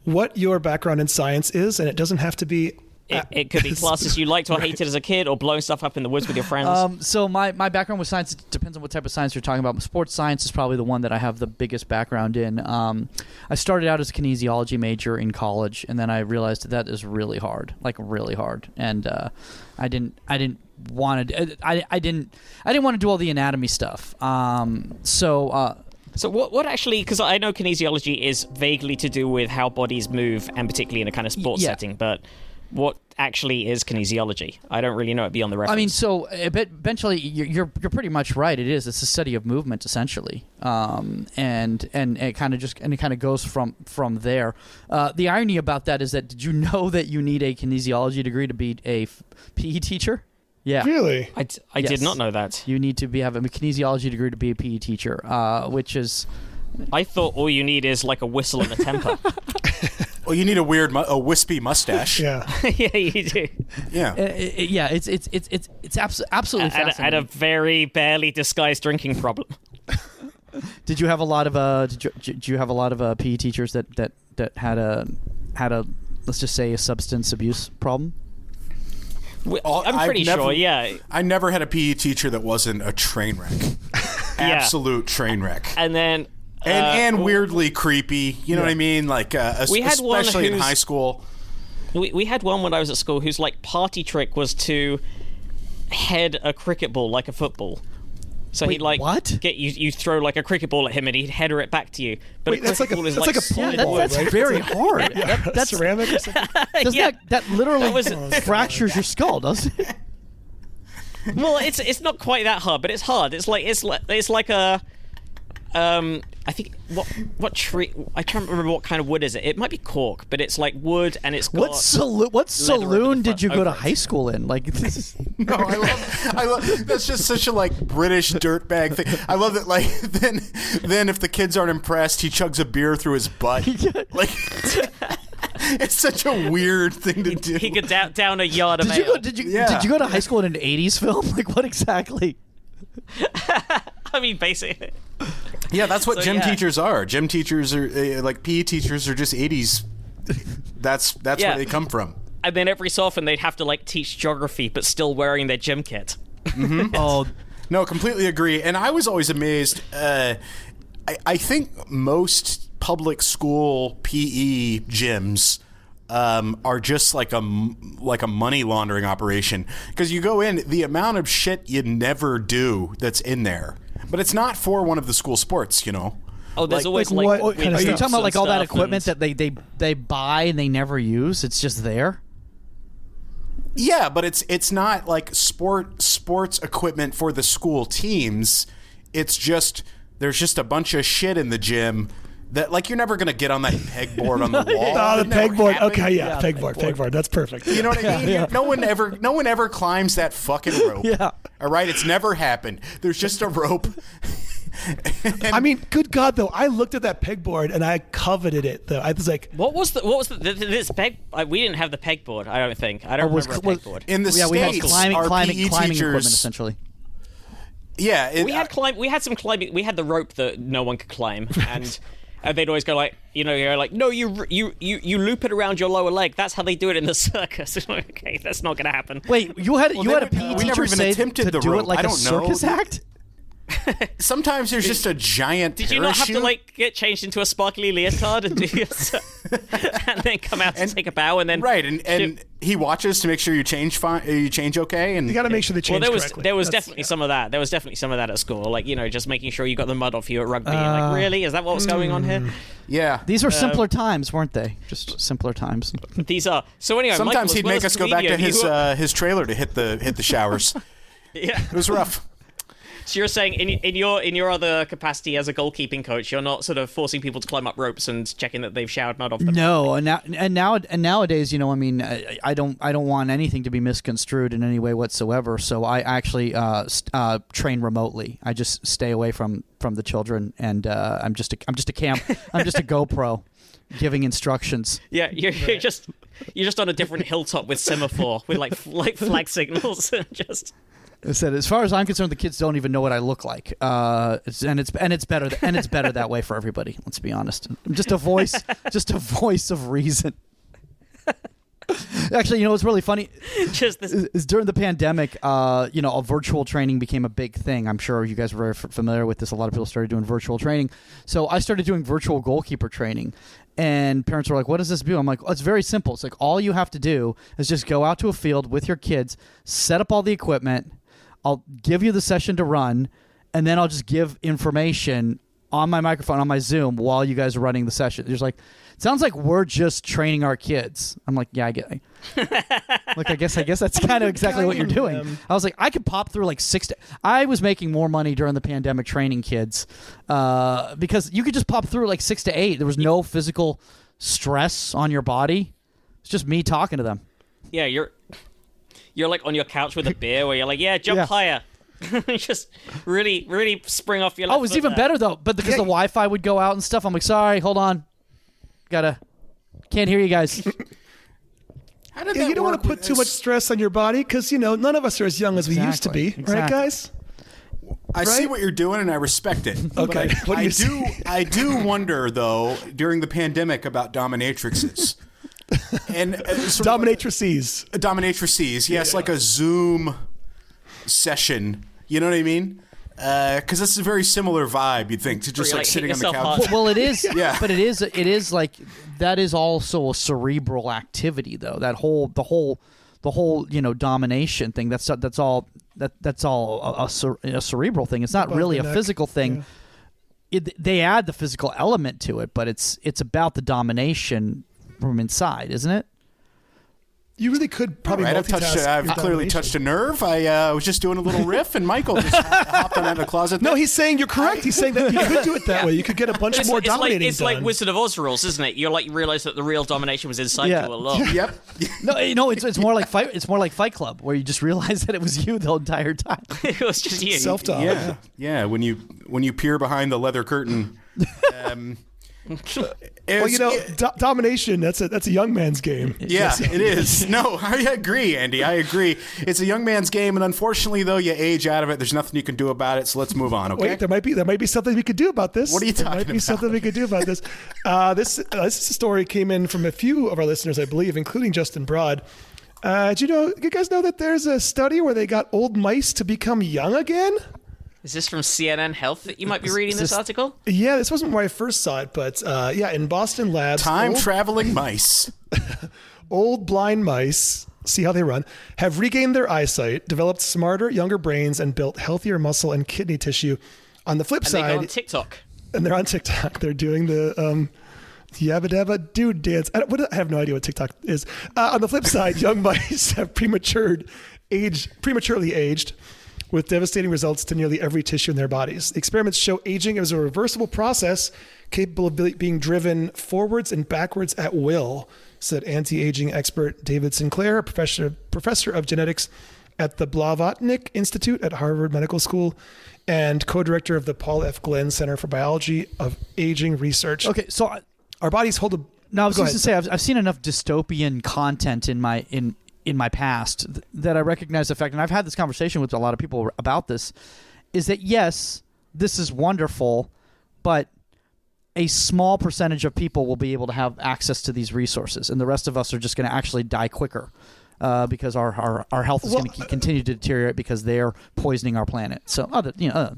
what your background in science is, and it doesn't have to be... It, it could be classes you liked or right. hated as a kid, or blowing stuff up in the woods with your friends. Um, so my, my background with science depends on what type of science you're talking about. Sports science is probably the one that I have the biggest background in. Um, I started out as a kinesiology major in college, and then I realized that is really hard, like really hard. And uh, I didn't... I didn't wanted I, I didn't I didn't want to do all the anatomy stuff. Um, so uh, so what what actually, because I know kinesiology is vaguely to do with how bodies move, and particularly in a kind of sports yeah. setting, but what actually is kinesiology? I don't really know it beyond the reference. I mean, so eventually you're you're, you're pretty much right. It is it's the study of movement essentially, um, and and it kind of just and it kind of goes from from there. Uh, the irony about that is that did you know that you need a kinesiology degree to be a P E teacher? Yeah, really. I, d- I yes. did not know that. You need to be have a kinesiology degree to be a P E teacher, uh, which is. I thought all you need is like a whistle and a temper. Well, you need a weird, mu- a wispy mustache. Yeah, yeah, you do. Yeah, uh, it, yeah. It's it's it's it's it's abso- absolutely fascinating. At, at a very barely disguised drinking problem. Did you have a lot of uh? Did you, did you have a lot of uh, P E teachers that, that, that had a had a let's just say a substance abuse problem? I'm pretty never, sure, yeah. I never had a P E teacher that wasn't a train wreck. Absolute yeah. train wreck. And then... Uh, and and weirdly creepy, you know yeah. what I mean? Like, uh, we had especially in high school. We, we had one when I was at school whose, like, party trick was to head a cricket ball like a football. So Wait, he'd, like... What? Get, you, you throw, like, a cricket ball at him and he'd header it back to you. But Wait, a cricket ball is, like, a solid ball, right? That's very hard. Yeah, that, that's ceramic or something. Does yeah. that, that literally that was, fractures your skull, doesn't it? Well, it's it's not quite that hard, but it's hard. It's like it's like, it's like a um I think what what tree? I can't remember what kind of wood is it. It might be cork, but it's like wood, and it's got what saloon? What saloon did you go to high school in? Like this is no, I love, I love that's just such a like British dirtbag thing. I love that. Like then, then if the kids aren't impressed, he chugs a beer through his butt. Like it's such a weird thing to do. He could down, down a yard of did ale. You go, did you yeah. did you go to high school in an eighties film? Like what exactly? I mean, basically. Yeah, that's what so, gym yeah. teachers are. Gym teachers are uh, like P E teachers are just eighties. That's that's yeah. where they come from. And then every so often they'd have to like teach geography, but still wearing their gym kit. Mm-hmm. Oh no, completely agree. And I was always amazed. Uh, I, I think most public school P E gyms um, are just like a like a money laundering operation because you go in, the amount of shit you never do that's in there. But it's not for one of the school sports, you know. Oh, there's like, always like. What, like are you talking about like all that equipment and... that they, they they buy and they never use? It's just there. Yeah, but it's it's not like sport sports equipment for the school teams. It's just there's just a bunch of shit in the gym that like you're never gonna get on that pegboard on the wall. Oh, the pegboard. Okay, yeah, yeah pegboard, pegboard, pegboard. That's perfect. You know what yeah, I mean? Yeah. No one ever, no one ever climbs that fucking rope. Yeah. All right, it's never happened. There's just a rope. And I mean, good God, though. I looked at that pegboard and I coveted it. Though I was like, "What was the? What was the, this peg? I, we didn't have the pegboard. I don't think. I don't was, remember a pegboard in the yeah, States. We had climbing, our climbing, P E climbing teachers, equipment, essentially. Yeah, it, we had climb. We had some climbing. We had the rope that no one could climb and. And they'd always go like, you know, you're like, no, you you you you loop it around your lower leg. That's how they do it in the circus. Okay, that's not going to happen. Wait, you had well, you had a P E teacher say to do rope. It like I a circus know. act? Sometimes there's just a giant Did parachute. You not have to like get changed into a sparkly leotard and do your and then come out and, and take a bow and then right and, and he watches to make sure you change fine, you change okay and you got to make sure they change well, there was, correctly. There was That's, definitely yeah. some of that. There was definitely some of that at school, like you know, just making sure you got the mud off you at rugby. Uh, like really, is that what was mm, going on here? Yeah, these were simpler um, times, weren't they? Just simpler times. These are so anyway. Sometimes Michael, he'd make us go back to his were... uh, his trailer to hit the hit the showers. Yeah, it was rough. So you're saying in, in your in your other capacity as a goalkeeping coach, you're not sort of forcing people to climb up ropes and checking that they've showered mud off them? No, and now and now and nowadays, you know, I mean, I, I don't I don't want anything to be misconstrued in any way whatsoever. So I actually uh, uh, train remotely. I just stay away from, from the children, and uh, I'm just a, I'm just a cam I'm just a GoPro giving instructions. Yeah, you're, right. you're just you're just on a different hilltop with semaphore with like like flag signals and just. I said, as far as I'm concerned, the kids don't even know what I look like, uh, it's, and it's and it's better th- and it's better that way for everybody. Let's be honest. I'm just a voice, just a voice of reason. Actually, you know, it's really funny. Just this- is, is during the pandemic, uh, you know, a virtual training became a big thing. I'm sure you guys were very f- familiar with this. A lot of people started doing virtual training, so I started doing virtual goalkeeper training. And parents were like, what does this do? I'm like, oh, it's very simple. It's like all you have to do is just go out to a field with your kids, set up all the equipment. I'll give you the session to run, and then I'll just give information on my microphone, on my Zoom, while you guys are running the session. There's like, it sounds like we're just training our kids. I'm like, yeah, I get it. Like, I guess, I guess that's kind of exactly what you're doing. I was like, I could pop through like six. To, I was making more money during the pandemic training kids uh, because you could just pop through like six to eight. There was no physical stress on your body. It's just me talking to them. Yeah, you're. You're like on your couch with a beer where you're like, yeah, jump yeah. higher. Just really, really spring off your left. Oh, it was even there. better, though, but because yeah. the Wi-Fi would go out and stuff. I'm like, sorry, hold on. Gotta, can't hear you guys. How did yeah, you don't want to put too much stress on your body because, you know, none of us are as young as exactly. we used to be. Exactly. Right, guys? I right? see what you're doing, and I respect it. Okay. But I, what do, I do, I do wonder, though, during the pandemic about dominatrixes. And uh, dominatrices, like, uh, dominatrices, yes, yeah. like a Zoom session. You know what I mean? Because uh, it's a very similar vibe. You'd think to just like, like sitting on the couch. Well, well, it is, yeah. But it is, it is like that is also a cerebral activity, though. That whole, the whole, the whole, you know, domination thing. That's that's all that that's all a, a, cere- a cerebral thing. It's not really a neck. physical thing. Yeah. It, they add the physical element to it, but it's it's about the domination. From inside, isn't it? You really could probably right, multitask. I've, touched a, I've clearly touched a nerve. I uh, was just doing a little riff, and Michael just hopped out of the closet. No, he's saying you're correct. He's saying that you could do it that yeah. way. You could get a bunch it's, more it's dominating like, It's done. Like Wizard of Oz rules, isn't it? You're like, you realize that the real domination was inside yeah. you a lot. Yep. No, you know, it's, it's, more like fight, it's more like Fight Club, where you just realize that it was you the entire time. It was just you. Self-talk. Yeah, yeah. When, you, when you peer behind the leather curtain... Um, well, you know, do domination, that's a, that's a young man's game. Yeah, it is. No, I agree, Andy. I agree. It's a young man's game, and unfortunately, though, you age out of it. There's nothing you can do about it, so let's move on, okay? Wait, there might be, there might be something we could do about this. What are you talking about? There might be about? something we could do about this. Uh, this, uh, this story came in from a few of our listeners, I believe, including Justin Broad. Uh, do you know, you guys know that there's a study where they got old mice to become young again? Is this from C N N Health that you might be reading this, this article? Yeah, this wasn't where I first saw it, but uh, yeah, in Boston labs. Time-traveling old... mice. Old blind mice, see how they run, have regained their eyesight, developed smarter, younger brains, and built healthier muscle and kidney tissue. On the flip and side... And they go on TikTok. And they're on TikTok. They're doing the um, yabba-dabba dude dance. I, what, I have no idea what TikTok is. Uh, on the flip side, young mice have prematured, aged, prematurely aged, with devastating results to nearly every tissue in their bodies. The experiments show aging is a reversible process capable of being driven forwards and backwards at will, said anti-aging expert David Sinclair, a professor, professor of genetics at the Blavatnik Institute at Harvard Medical School and co-director of the Paul F. Glenn Center for Biology of Aging Research. Okay, so our bodies hold a... No, I was just going to say, I've, I've seen enough dystopian content in my... in. in my past that I recognize the fact, and I've had this conversation with a lot of people about this, is that yes, this is wonderful, but a small percentage of people will be able to have access to these resources, and the rest of us are just going to actually die quicker uh, because our, our, our health is well, going to continue to deteriorate because they're poisoning our planet. So, other, you know, uh,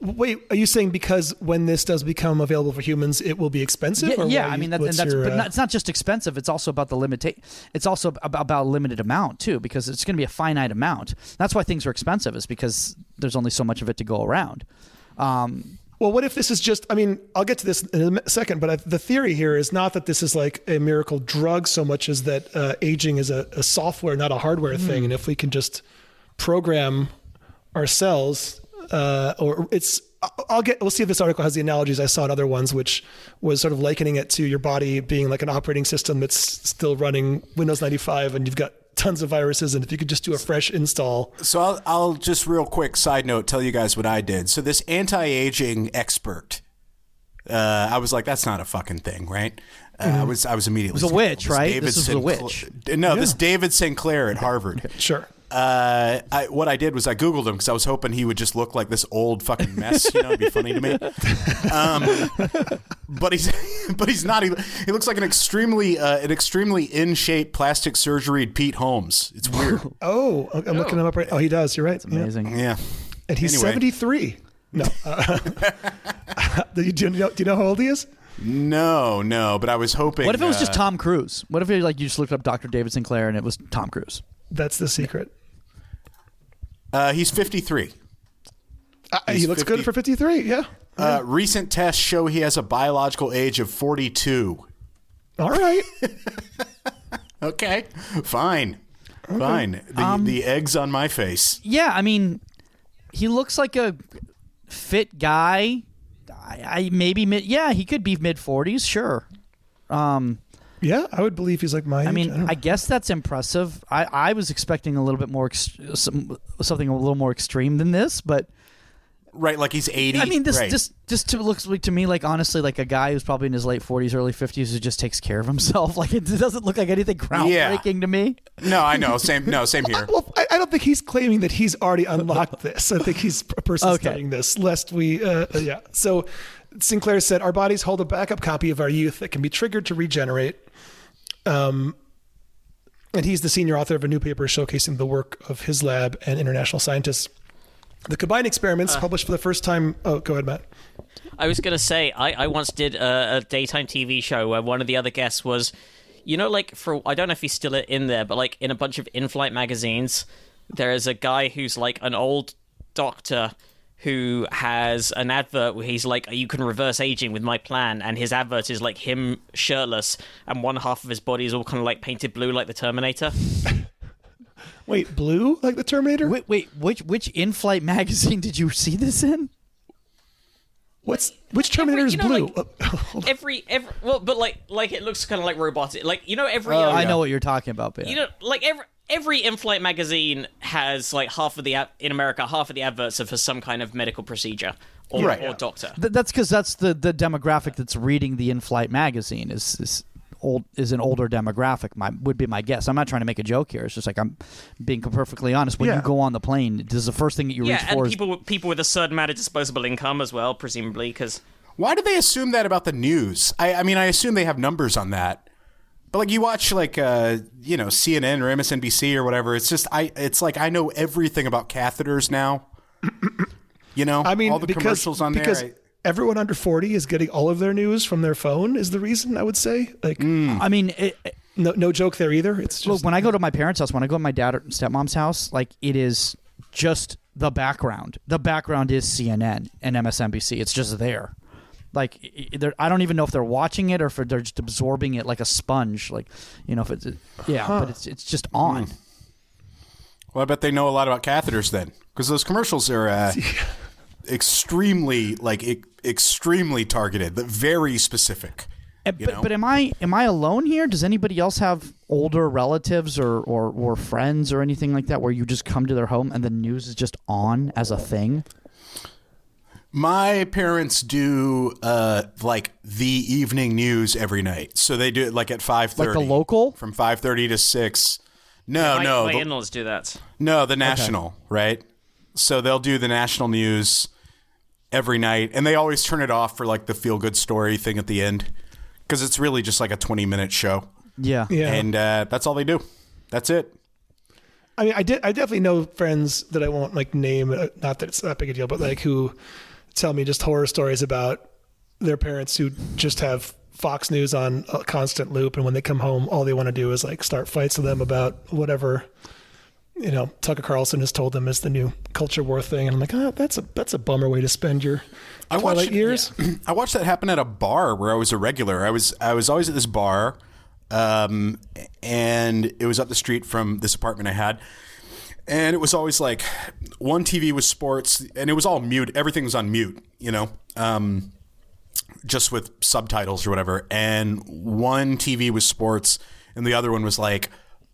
wait, are you saying because when this does become available for humans, it will be expensive? Yeah, or yeah you, I mean, that's, and that's your, but not, it's not just expensive. It's also about the limita- It's also about, about limited amount too, because it's going to be a finite amount. That's why things are expensive, is because there's only so much of it to go around. Um, well, what if this is just? I mean, I'll get to this in a second, but I, the theory here is not that this is like a miracle drug so much as that uh, aging is a, a software, not a hardware mm-hmm. thing, and if we can just program ourselves. Uh, or it's, I'll get, we'll see if this article has the analogies I saw in other ones, which was sort of likening it to your body being like an operating system that's still running Windows ninety-five and you've got tons of viruses. And if you could just do a fresh install. So I'll, I'll just real quick side note, tell you guys what I did. So this anti-aging expert, uh, I was like, that's not a fucking thing. Right. Uh, mm-hmm. I was, I was immediately, it was a witch, right? David this was Sinclair, a witch. No, yeah. This David Sinclair at Harvard. Sure. Uh, I, what I did was I Googled him because I was hoping he would just look like this old fucking mess. You know, it'd be funny to me. Um, but he's, but he's not. He, he looks like an extremely, uh, an extremely in shape plastic surgeried Pete Holmes. It's weird. Oh, I'm oh. looking him up right. Oh, he does. You're right. It's amazing. Yeah, yeah. And he's anyway. seventy-three. No. Uh, do, you, do, you know, do you know how old he is? No, no. But I was hoping. What if it was uh, just Tom Cruise? What if it, like you just looked up Doctor David Sinclair and it was Tom Cruise? That's the secret. Uh, he's fifty-three. Uh, he's he looks fifty. Good for fifty-three, yeah. Uh, yeah. Recent tests show he has a biological age of forty-two. All right. Okay. Fine. Okay. Fine. The, um, the egg's on my face. Yeah, I mean, he looks like a fit guy. I, I maybe mid, yeah, he could be mid-forties, sure. Um Yeah, I would believe he's like my age. I mean, I, I guess that's impressive. I, I was expecting a little bit more, ex some, something a little more extreme than this, but... Right, like he's eighty. I mean, this right. just, just to, looks like, to me like, honestly, like a guy who's probably in his late forties, early fifties who just takes care of himself. Like, it doesn't look like anything groundbreaking yeah. to me. No, I know. Same No, same here. Well, I, I don't think he's claiming that he's already unlocked this. I think he's a person okay. studying this, lest we... Uh, yeah, so... Sinclair said, our bodies hold a backup copy of our youth that can be triggered to regenerate. Um, and he's the senior author of a new paper showcasing the work of his lab and international scientists. The combined experiments uh, published for the first time. Oh, go ahead, Matt. I was going to say, I, I once did a, a daytime T V show where one of the other guests was, you know, like for, I don't know if he's still in there, but like in a bunch of in-flight magazines, there is a guy who's like an old doctor who has an advert where he's like, you can reverse aging with my plan, and his advert is like him shirtless and one half of his body is all kind of like painted blue like the Terminator. Wait, blue like the Terminator? Wait, wait, which which in-flight magazine did you see this in? What's which Terminator every, is blue? Know, like, every every well, but like like it looks kind of like robotic. Like you know every. Oh, um, I know what you're talking about, Ben. You know, like every every in-flight magazine has like half of the ad- in America, half of the adverts are for some kind of medical procedure or, right, or yeah. doctor. Th- that's because that's the, the demographic that's reading the in-flight magazine is is old is an older demographic. My would be my guess. I'm not trying to make a joke here. It's just like I'm being perfectly honest. When yeah. you go on the plane, this is the first thing that you yeah, reach for. Yeah, and people is- people with a certain amount of disposable income as well, presumably, because. Why do they assume that about the news? I, I mean, I assume they have numbers on that. But like you watch like uh, you know C N N or M S N B C or whatever, it's just I it's like I know everything about catheters now. You know, I mean, all the because, commercials on because there. I, everyone under forty is getting all of their news from their phone is the reason I would say. Like mm. I mean, it, no no joke there either. It's just well, when I go to my parents' house, when I go to my dad or stepmom's house, like it is just the background. The background is C N N and M S N B C. It's just there. Like, I don't even know if they're watching it or if they're just absorbing it like a sponge. Like, you know, if it's yeah, huh. but it's it's just on. Well, I bet they know a lot about catheters then, because those commercials are uh, extremely like e- extremely targeted, but very specific. But, but am I am I alone here? Does anybody else have older relatives or, or or friends or anything like that where you just come to their home and the news is just on as a thing? My parents do uh, like the evening news every night, so they do it like at five thirty. Like the local, from five thirty to six. No, yeah, my, no, my the, in-laws do that. No, the national, okay. Right? So they'll do the national news every night, and they always turn it off for like the feel-good story thing at the end because it's really just like a twenty-minute show. Yeah, yeah, and uh, that's all they do. That's it. I mean, I did. I definitely know friends that I won't like name. Not that it's that big a deal, but like who. Tell me just horror stories about their parents who just have Fox News on a constant loop, and when they come home, all they want to do is like start fights with them about whatever, you know, Tucker Carlson has told them is the new culture war thing. And I'm like, oh, that's a that's a bummer way to spend your I twilight watched, years. Yeah. I watched that happen at a bar where I was a regular. I was I was always at this bar, um, and it was up the street from this apartment I had. And it was always like one T V was sports, and it was all mute. Everything was on mute, you know, um, just with subtitles or whatever. And one T V was sports, and the other one was like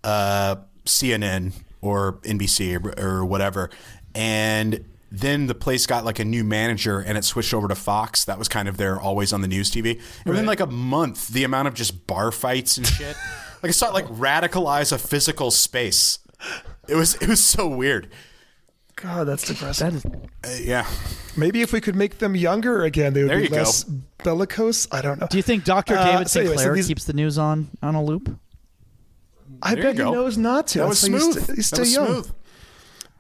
uh, C N N or N B C or, or whatever. And then the place got like a new manager, and it switched over to Fox. That was kind of their always on the news T V. And right. Within like a month, the amount of just bar fights and shit, like I saw it like radicalize a physical space. It was it was so weird. God, that's depressing. That is... uh, yeah. Maybe if we could make them younger again, they would there be less go. bellicose. I don't know. Do you think Doctor Uh, David Sinclair so anyway, so these... keeps the news on, on a loop? I there bet he knows not to. That was that's smooth. He's, st- he's still that was young. Smooth.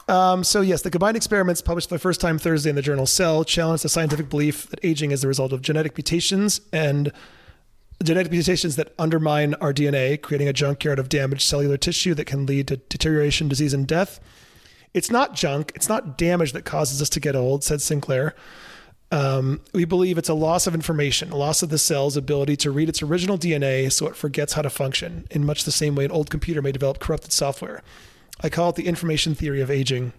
Um, so yes, the combined experiments published for the first time Thursday in the journal Cell challenged the scientific belief that aging is the result of genetic mutations and genetic mutations that undermine our D N A, creating a junkyard of damaged cellular tissue that can lead to deterioration, disease, and death. It's not junk. It's not damage that causes us to get old, said Sinclair. Um, we believe it's a loss of information, a loss of the cell's ability to read its original D N A so it forgets how to function, in much the same way an old computer may develop corrupted software. I call it the information theory of aging.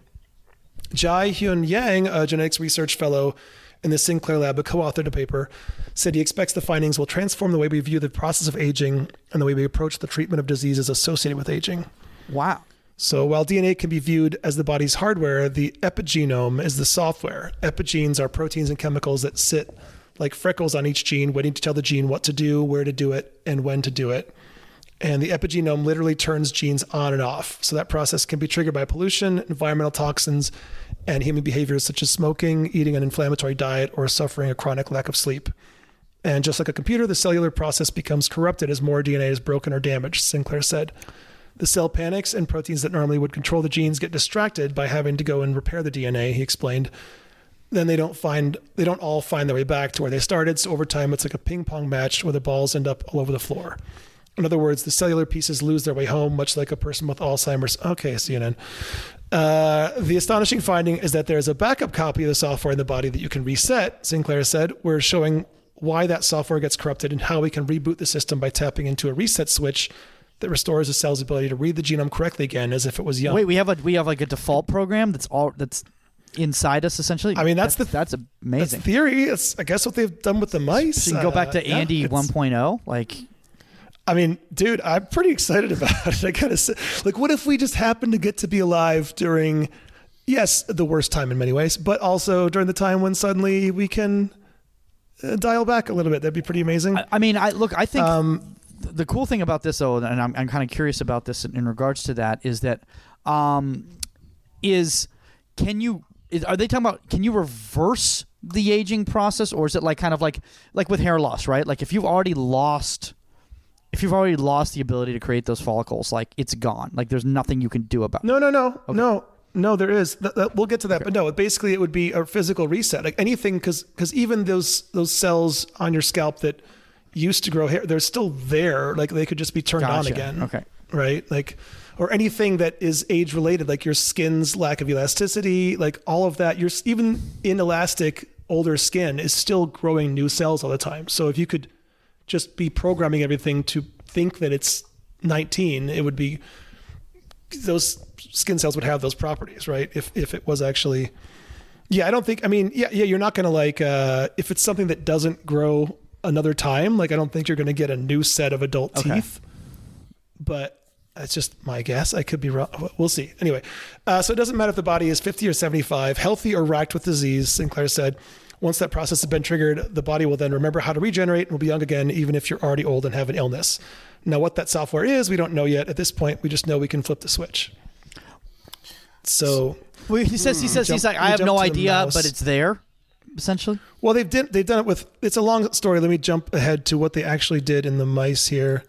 Jai Hyun Yang, a genetics research fellow in the Sinclair lab, who co-authored a paper, said he expects the findings will transform the way we view the process of aging and the way we approach the treatment of diseases associated with aging. Wow. So while D N A can be viewed as the body's hardware, the epigenome is the software. Epigenes are proteins and chemicals that sit like freckles on each gene, waiting to tell the gene what to do, where to do it, and when to do it. And the epigenome literally turns genes on and off. So that process can be triggered by pollution, environmental toxins, and human behaviors such as smoking, eating an inflammatory diet, or suffering a chronic lack of sleep. And just like a computer, the cellular process becomes corrupted as more D N A is broken or damaged, Sinclair said. The cell panics, and proteins that normally would control the genes get distracted by having to go and repair the D N A, he explained. Then they don't find they don't all find their way back to where they started, so over time it's like a ping-pong match where the balls end up all over the floor. In other words, the cellular pieces lose their way home, much like a person with Alzheimer's. Okay, C N N. Uh, the astonishing finding is that there is a backup copy of the software in the body that you can reset, Sinclair said. We're showing why that software gets corrupted and how we can reboot the system by tapping into a reset switch that restores the cell's ability to read the genome correctly again as if it was young. Wait, we have a we have like a default program that's all that's inside us essentially. I mean, that's that's, the, that's amazing. That's theory. It's I guess what they've done with the mice. So you can go back to uh, Andy yeah, one point oh, like. I mean, dude, I'm pretty excited about it. I gotta say, like, what if we just happen to get to be alive during, yes, the worst time in many ways, but also during the time when suddenly we can uh, dial back a little bit? That'd be pretty amazing. I, I mean, I look, I think um, the cool thing about this, though, and I'm, I'm kind of curious about this in, in regards to that, is that um, is can you is, are they talking about can you reverse the aging process, or is it like kind of like like with hair loss, right? Like if you've already lost. If you've already lost the ability to create those follicles, like it's gone. Like there's nothing you can do about it. No, no, no, okay. no, no, there is. Th- th- we'll get to that. Okay. But no, basically it would be a physical reset. Like anything, because because even those those cells on your scalp that used to grow hair, they're still there. Like they could just be turned gotcha. on again. Okay. Right? Like, or anything that is age related, like your skin's lack of elasticity, like all of that. Your even inelastic older skin is still growing new cells all the time. So if you could just be programming everything to think that it's nineteen, it would be, those skin cells would have those properties, right? If if it was actually, yeah, I don't think, I mean, yeah, yeah, you're not going to like, uh, if it's something that doesn't grow another time, like I don't think you're going to get a new set of adult okay. teeth, but that's just my guess. I could be wrong. We'll see. Anyway, uh, so it doesn't matter if the body is fifty or seventy-five, healthy or racked with disease, Sinclair said. Once that process has been triggered, the body will then remember how to regenerate and will be young again, even if you're already old and have an illness. Now, what that software is, we don't know yet. At this point, we just know we can flip the switch. So well, he says, he says, jump, he's like, I have no idea, but it's there, essentially. Well, they've did, they've done it with. It's a long story. Let me jump ahead to what they actually did in the mice here.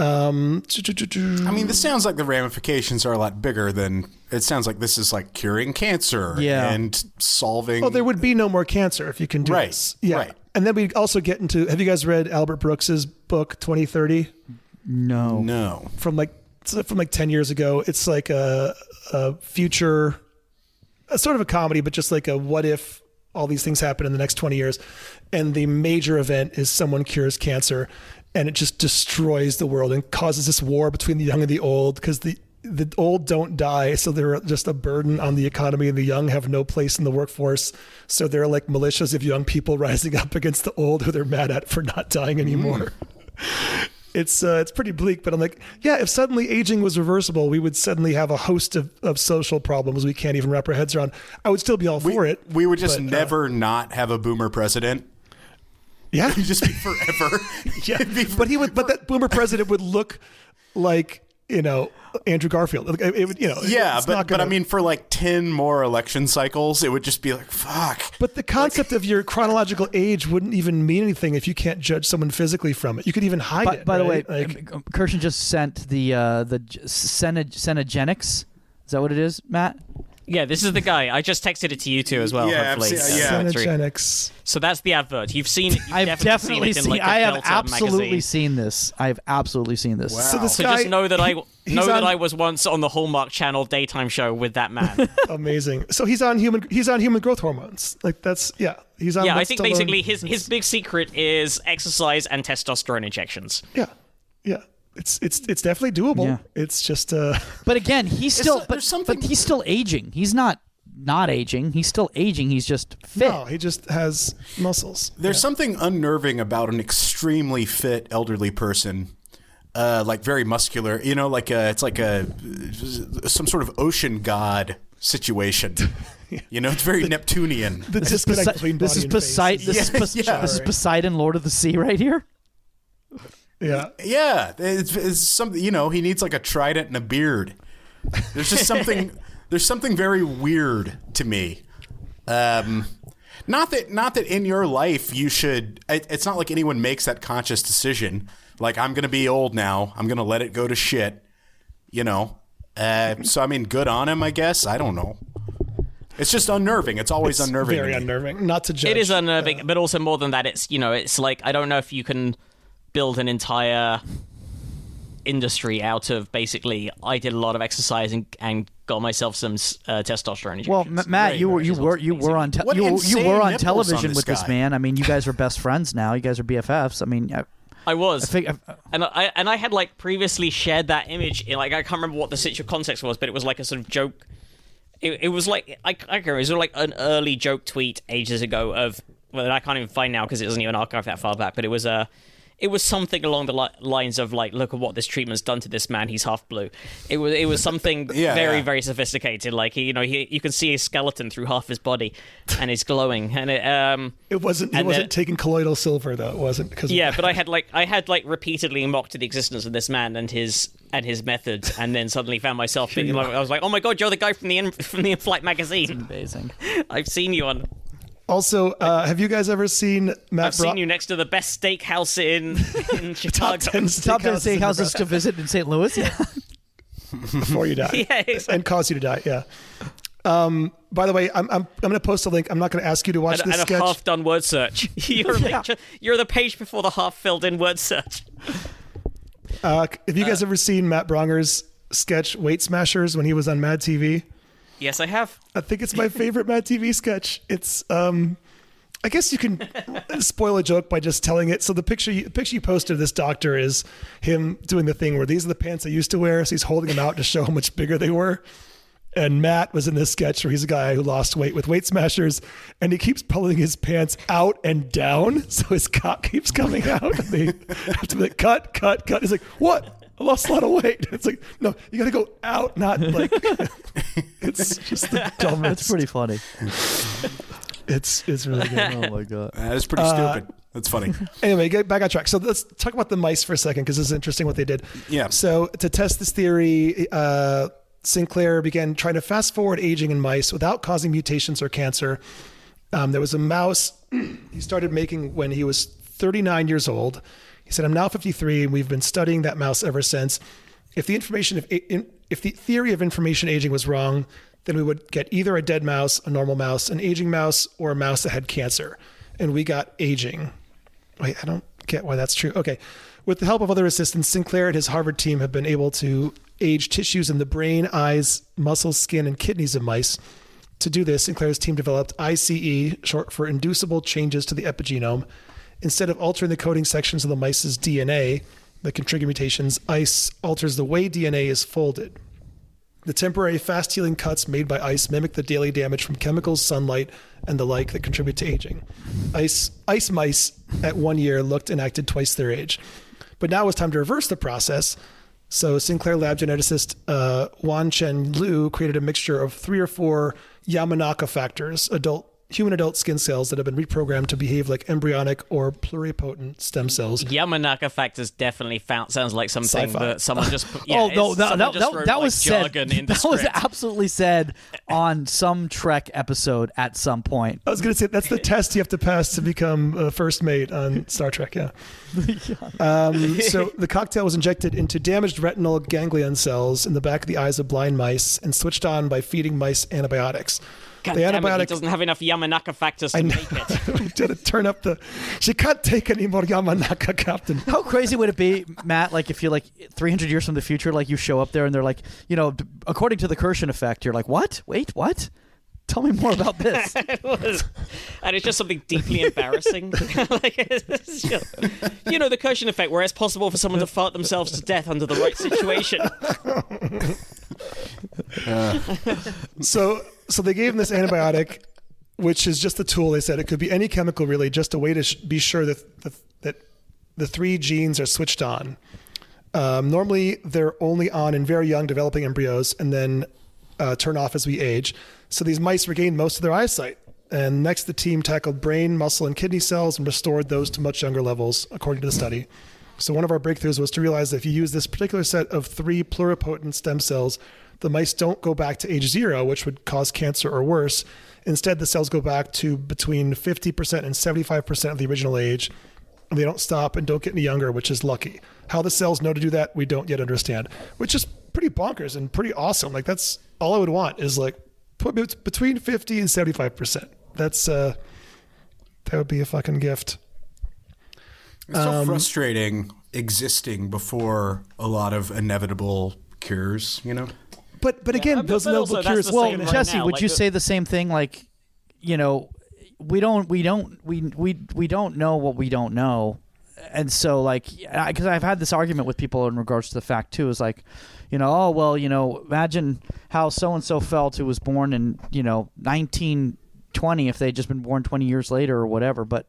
Um, I mean, this sounds like the ramifications are a lot bigger than it sounds like. This is like curing cancer yeah. and solving. Oh, there would be no more cancer if you can do right. this. Yeah. Right. And then we also get into, have you guys read Albert Brooks's book, twenty thirty? No, no. From like, from like ten years ago. It's like a, a future, a sort of a comedy, but just like a, what if all these things happen in the next twenty years? And the major event is someone cures cancer. And it just destroys the world and causes this war between the young and the old, because the, the old don't die, so they're just a burden on the economy, and the young have no place in the workforce. So they're like militias of young people rising up against the old who they're mad at for not dying anymore. Mm. It's uh, it's pretty bleak, but I'm like, yeah, if suddenly aging was reversible, we would suddenly have a host of, of social problems we can't even wrap our heads around. I would still be all we, for it. We would just but, never uh, not have a boomer president. Yeah, it'd just be forever. yeah, be for, but he would. But that boomer president would look like, you know, Andrew Garfield. It, it would, you know. Yeah, but, gonna, but I mean, for like ten more election cycles, it would just be like fuck. But the concept like, of your chronological age wouldn't even mean anything if you can't judge someone physically from it. You could even hide by, it. By right? the way, like, Kirshen just sent the uh, the Senegenics. Is that what it is, Matt? Yeah, this is the guy. I just texted it to you two as well. Yeah, hopefully. Seen, yeah. Synogenics. So that's the advert. You've seen. You've I've definitely, definitely seen. It in like I have absolutely magazine. seen this. I've absolutely seen this. Wow. So, this so guy, just know that I know on, that I was once on the Hallmark Channel daytime show with that man. Amazing. So he's on human. He's on human growth hormones. Like that's yeah. He's on. Yeah, I think basically his his big secret is exercise and testosterone injections. Yeah. Yeah. It's it's it's definitely doable. Yeah. It's just uh But again, he's still but, but he's still aging. He's not not aging. He's still aging. He's just fit. No, he just has muscles. There's yeah. something unnerving about an extremely fit elderly person. Uh like very muscular, you know, like a, it's like a some sort of ocean god situation. yeah. You know, it's very the, Neptunian. The this, disconnect is Poseid- this is Poseidon this, yeah, is, Pos- yeah. this is Poseidon, Lord of the Sea right here. Yeah, yeah. It's, it's something, you know. He needs like a trident and a beard. There's just something. There's something very weird to me. Um, not that, not that in your life you should. It, it's not like anyone makes that conscious decision. Like I'm gonna be old now. I'm gonna let it go to shit. You know. Uh, so I mean, good on him, I guess. I don't know. It's just unnerving. It's always it's unnerving. Very unnerving. Not to judge. It is unnerving, uh, but also more than that, it's you know, it's like I don't know if you can build an entire industry out of basically I did a lot of exercise and, and got myself some uh, testosterone injections. Well, M- Matt, right, you were you were you were on te- you, you were on television on this with guy. This man. I mean, you guys are best friends now. You guys are B F Fs. I mean. I- I was, I think I've, and I and I had like previously shared that image. Like I can't remember what the situation context was, but it was like a sort of joke. It, it was like I, I can't remember. It was like an early joke tweet ages ago of well, I can't even find now because it doesn't even archive that far back. But it was a, uh, it was something along the li- lines of like, look at what this treatment's done to this man. He's half blue. It was it was something yeah, very yeah. very sophisticated. Like he, you know, he you can see his skeleton through half his body, and he's glowing. And it um, it wasn't it wasn't it, taking colloidal silver though. It wasn't because yeah. But I had like I had like repeatedly mocked the existence of this man and his. and his methods, and then suddenly found myself thinking, like, I was like, oh my god, you're the guy from the in, from the In-Flight magazine. That's amazing. I've seen you on. Also, uh, have you guys ever seen Matt I've Bro- seen you next to the best steakhouse in, in Chicago. Top ten steakhouses to visit in Saint Louis. Yeah. Before you die. Yeah, exactly. And cause you to die, yeah. Um, by the way, I'm I'm I'm going to post a link. I'm not going to ask you to watch and, this and sketch. And a half-done word search. You're, yeah. like, you're the page before the half-filled-in word search. Uh, have you guys uh, ever seen Matt Bronger's sketch Weight Smashers when he was on Mad T V? Yes, I have. I think it's my favorite Mad T V sketch. It's, um, I guess you can spoil a joke by just telling it. So the picture you, the picture you posted of this doctor is him doing the thing where these are the pants I used to wear. So he's holding them out to show how much bigger they were. And Matt was in this sketch where he's a guy who lost weight with Weight Smashers, and he keeps pulling his pants out and down, so his cock keeps coming out. And they have to be like, cut, cut, cut. He's like, what? I lost a lot of weight. It's like, no, you got to go out, not like... It's just the dumbest. That's pretty funny. It's it's really good. Oh, my God. That's pretty uh, stupid. That's funny. Anyway, get back on track. So let's talk about the mice for a second, because it's interesting what they did. Yeah. So to test this theory... Uh, Sinclair began trying to fast forward aging in mice without causing mutations or cancer. Um, there was a mouse he started making when he was thirty-nine years old. He said, I'm now fifty-three, and we've been studying that mouse ever since. If the information, if, if the theory of information aging was wrong, then we would get either a dead mouse, a normal mouse, an aging mouse, or a mouse that had cancer. And we got aging. Wait, I don't get why that's true. Okay. With the help of other assistants, Sinclair and his Harvard team have been able to age tissues in the brain, eyes, muscles, skin, and kidneys of mice. To do this, Sinclair's team developed I C E, short for Inducible Changes to the Epigenome. Instead of altering the coding sections of the mice's D N A that can trigger mutations, I C E alters the way D N A is folded. The temporary fast-healing cuts made by I C E mimic the daily damage from chemicals, sunlight, and the like that contribute to aging. I C E, I C E mice at one year looked and acted twice their age. But now it's time to reverse the process. So Sinclair lab geneticist uh, Wan Chen Liu created a mixture of three or four Yamanaka factors, adult human adult skin cells that have been reprogrammed to behave like embryonic or pluripotent stem cells. Yamanaka factors definitely found, sounds like something Sci-fi. That someone just put, yeah, oh no, no, no just that, wrote, that like, was said. That was absolutely said on some Trek episode at some point. I was going to say that's the test you have to pass to become uh, first mate on Star Trek. Yeah. Um, so the cocktail was injected into damaged retinal ganglion cells in the back of the eyes of blind mice and switched on by feeding mice antibiotics. God the antibiotic it, doesn't have enough Yamanaka factors to make it. We did it turn up the. She can't take any more Yamanaka, Captain. How crazy would it be, Matt? Like if you're like three hundred years from the future, like you show up there and they're like, you know, according to the Kirshen effect, you're like, what? Wait, what? Tell me more about this. It was, and it's just something deeply embarrassing. Like, it's just, you know, the Kirshen effect, where it's possible for someone to fart themselves to death under the right situation. Uh. So. So they gave him this antibiotic, which is just a tool. They said it could be any chemical, really, just a way to sh- be sure that the, that the three genes are switched on. Um, normally, they're only on in very young developing embryos and then uh, turn off as we age. So these mice regained most of their eyesight. And next, the team tackled brain, muscle, and kidney cells and restored those to much younger levels, according to the study. So one of our breakthroughs was to realize that if you use this particular set of three pluripotent stem cells, the mice don't go back to age zero, which would cause cancer or worse. Instead, the cells go back to between fifty percent and seventy-five percent of the original age. And they don't stop and don't get any younger, which is lucky. How the cells know to do that, we don't yet understand, which is pretty bonkers and pretty awesome. Like, that's all I would want is, like, put me between fifty and seventy-five percent. That's, uh, that would be a fucking gift. It's so um, frustrating. existing before a lot of inevitable cures, you know? But but yeah, again, but, those but noble cures. Well, right Jesse, now. would like, you say the same thing? Like, you know, we don't we don't we we we don't know what we don't know, and so like, because I've had this argument with people in regards to the fact too, is like, you know, oh well, you know, imagine how so and so felt who was born in, you know, nineteen twenty if they'd just been born twenty years later or whatever. But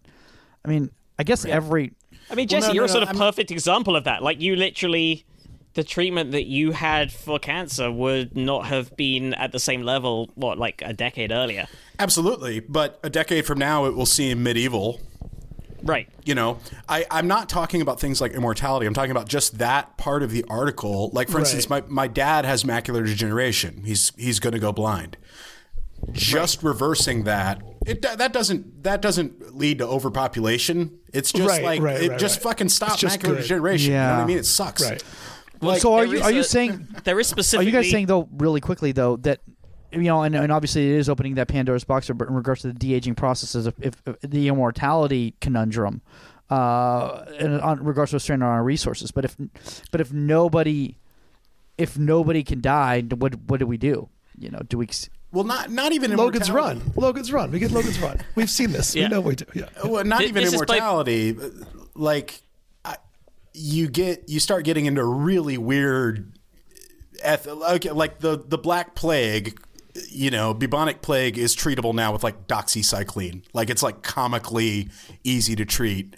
I mean, I guess right. every. I mean, Jesse, well, no, you're no, a sort no, of I'm... perfect example of that. Like, you literally. The treatment that you had for cancer would not have been at the same level, what, like a decade earlier? Absolutely. But a decade from now, it will seem medieval. Right. You know, I, I'm not talking about things like immortality. I'm talking about just that part of the article. Like, for right. instance, my, my dad has macular degeneration. He's he's going to go blind. Just right. reversing that, it that doesn't that doesn't lead to overpopulation. It's just right, like, right, it right, just right. fucking stops macular degeneration. Yeah. You know what I mean? It sucks. Right. Like, so are you are a, you saying there is specifically? Are you guys saying though really quickly though that you know and, and obviously it is opening that Pandora's box in regards to the de-aging processes of if, if the immortality conundrum, uh, in on, regards to a strain on our resources. But if but if nobody if nobody can die, what what do we do? You know, do we? Well, not not even Logan's Run. Logan's Run. We get Logan's Run. We've seen this. Yeah. We know we do. Yeah. Well, not this, even this immortality, by- like. You get you start getting into really weird, eth- like the the Black Plague, you know, bubonic plague is treatable now with like doxycycline, like it's like comically easy to treat.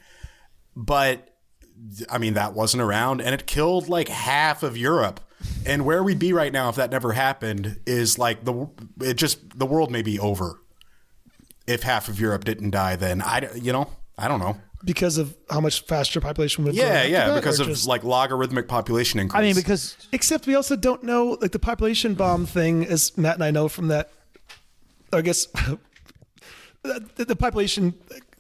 But I mean, that wasn't around, and it killed like half of Europe. And where we'd be right now if that never happened is like the it just the world may be over if half of Europe didn't die. Then I you know I don't know. Because of how much faster population would grow. Yeah, yeah, that, because of just, like logarithmic population increase. I mean, because... Except we also don't know, like the population bomb thing, as Matt and I know from that, I guess the, the population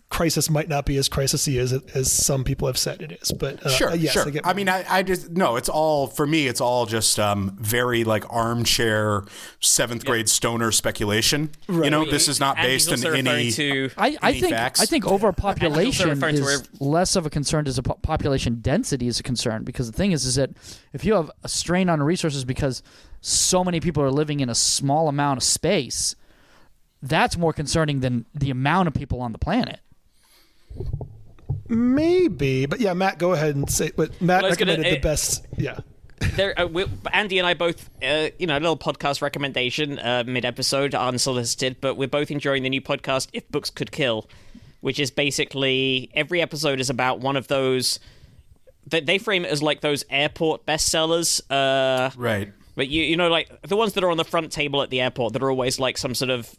crisis might not be as crisis-y as, as some people have said it is. But uh, sure, yes, sure. I, get I mean, I, I just, no, it's all, for me, it's all just um, very like armchair seventh grade yeah. stoner speculation. Right. You know, this is not and based on any, to I, I any think, facts. I think overpopulation is where... less of a concern as a population density is a concern, because the thing is, is that if you have a strain on resources because so many people are living in a small amount of space, that's more concerning than the amount of people on the planet. Maybe, but yeah, Matt, go ahead and say. But Matt well, recommended gonna, it, the best. Yeah, there, uh, we, Andy and I both, uh, you know, a little podcast recommendation uh, mid-episode, unsolicited, but we're both enjoying the new podcast "If Books Could Kill," which is basically every episode is about one of those. They, they frame it as like those airport bestsellers, uh, right? But you, you know, like the ones that are on the front table at the airport that are always like some sort of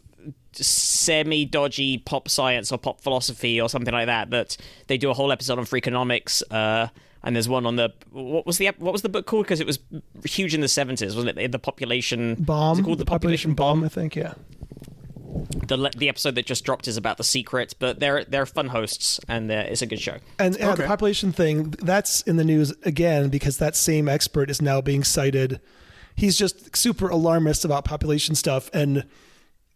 semi-dodgy pop science or pop philosophy or something like that. That they do a whole episode on Freakonomics, uh, and there's one on the what was the what was the book called? Because it was huge in the seventies, wasn't it? The population bomb. Is it called the, the population, population bomb? bomb? I think, yeah. The the episode that just dropped is about The Secret, but they're they're fun hosts, and it's a good show. And, and okay. the population thing that's in the news again because that same expert is now being cited. He's just super alarmist about population stuff, and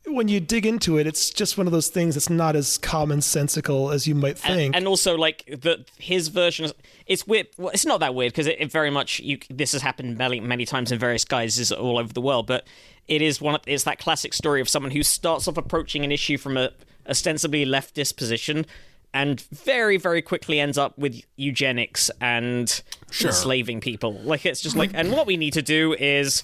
when you dig into it, it's just one of those things that's not as commonsensical as you might think. And, and also, like, the, his version, it's weird. Well, it's not that weird, because it, it very much, you, this has happened many, many times in various guises all over the world, but it is one. It's that classic story of someone who starts off approaching an issue from a ostensibly leftist position and very, very quickly ends up with eugenics and sure. enslaving people. Like, it's just like, and what we need to do is...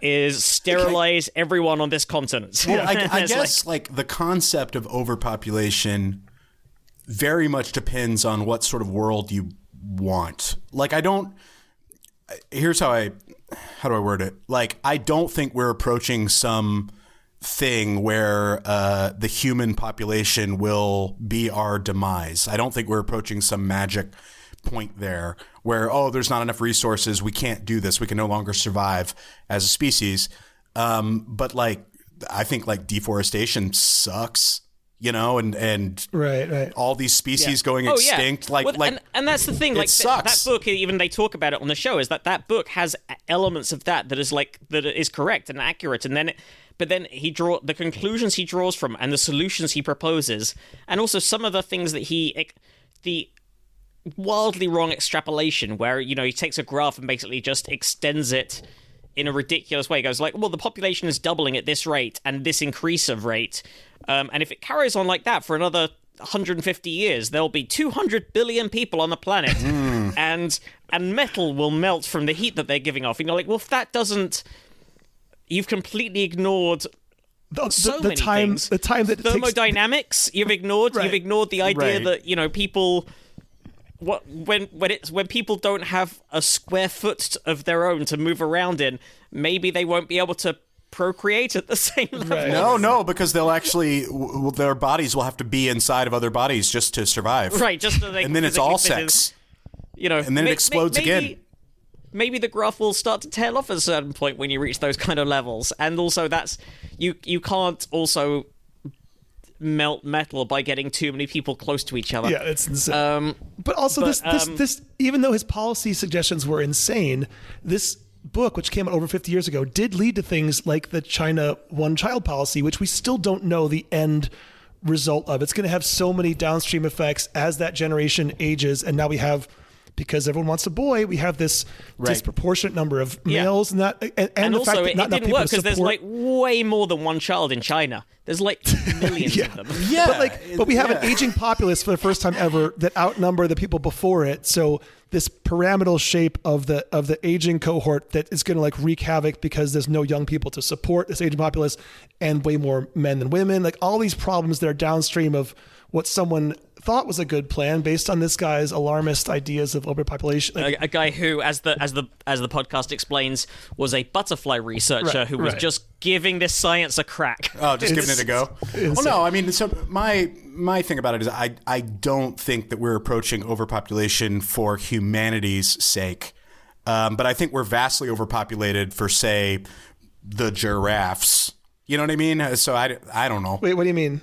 is sterilize okay. everyone on this continent. Well, I, I guess like, like the concept of overpopulation very much depends on what sort of world you want. Like I don't, here's how I, how do I word it? Like I don't think we're approaching some thing where uh, the human population will be our demise. I don't think we're approaching some magic point there where, oh, there's not enough resources. We can't do this. We can no longer survive as a species. Um, but like, I think like deforestation sucks, you know, and, and right, right. all these species yeah. going oh, extinct. Yeah. Like, well, like, and, and that's the thing. Like, it sucks. That book, even they talk about it on the show, is that that book has elements of that that is like, that is correct and accurate. And then, it, but then he draw the conclusions he draws from and the solutions he proposes, and also some of the things that he, the, wildly wrong extrapolation where, you know, he takes a graph and basically just extends it in a ridiculous way. It goes like, well, the population is doubling at this rate and this increase of rate. Um, and if it carries on like that for another one hundred fifty years, there'll be two hundred billion people on the planet, mm. and and metal will melt from the heat that they're giving off. And you're like, well, if that doesn't... You've completely ignored... The, so the, the many time, things. The time that thermodynamics takes... you've ignored. Right. You've ignored the idea right. that, you know, people, what when when it's when people don't have a square foot of their own to move around in, maybe they won't be able to procreate at the same level. Right. No, no, because they'll actually w- their bodies will have to be inside of other bodies just to survive. Right, just so they and then it's all sex. In, you know, and then may, it explodes may, maybe, again. Maybe the graph will start to tail off at a certain point when you reach those kind of levels. And also that's, you you can't also melt metal by getting too many people close to each other. Yeah, it's insane. Um, but also but, this, this, um, this, even though his policy suggestions were insane, this book, which came out over fifty years ago, did lead to things like the China one-child policy, which we still don't know the end result of. It's going to have so many downstream effects as that generation ages. And now we have... because everyone wants a boy, we have this right. disproportionate number of males, yeah. and that, and, and, and the also fact that it, not it didn't work because there's like way more than one child in China. There's like millions yeah. of them. Yeah, but like, but we have yeah. an aging populace for the first time ever that outnumber the people before it. So this pyramidal shape of the of the aging cohort that is going to like wreak havoc because there's no young people to support this aging populace, and way more men than women. Like all these problems that are downstream of what someone thought was a good plan based on this guy's alarmist ideas of overpopulation. Like, a, a guy who, as the as the as the podcast explains, was a butterfly researcher right, who was right. just giving this science a crack. Oh, just it's, giving it a go. Well, no, I mean, so my my thing about it is, I I don't think that we're approaching overpopulation for humanity's sake, um, but I think we're vastly overpopulated for, say, the giraffes. You know what I mean? So I I don't know. Wait, what do you mean?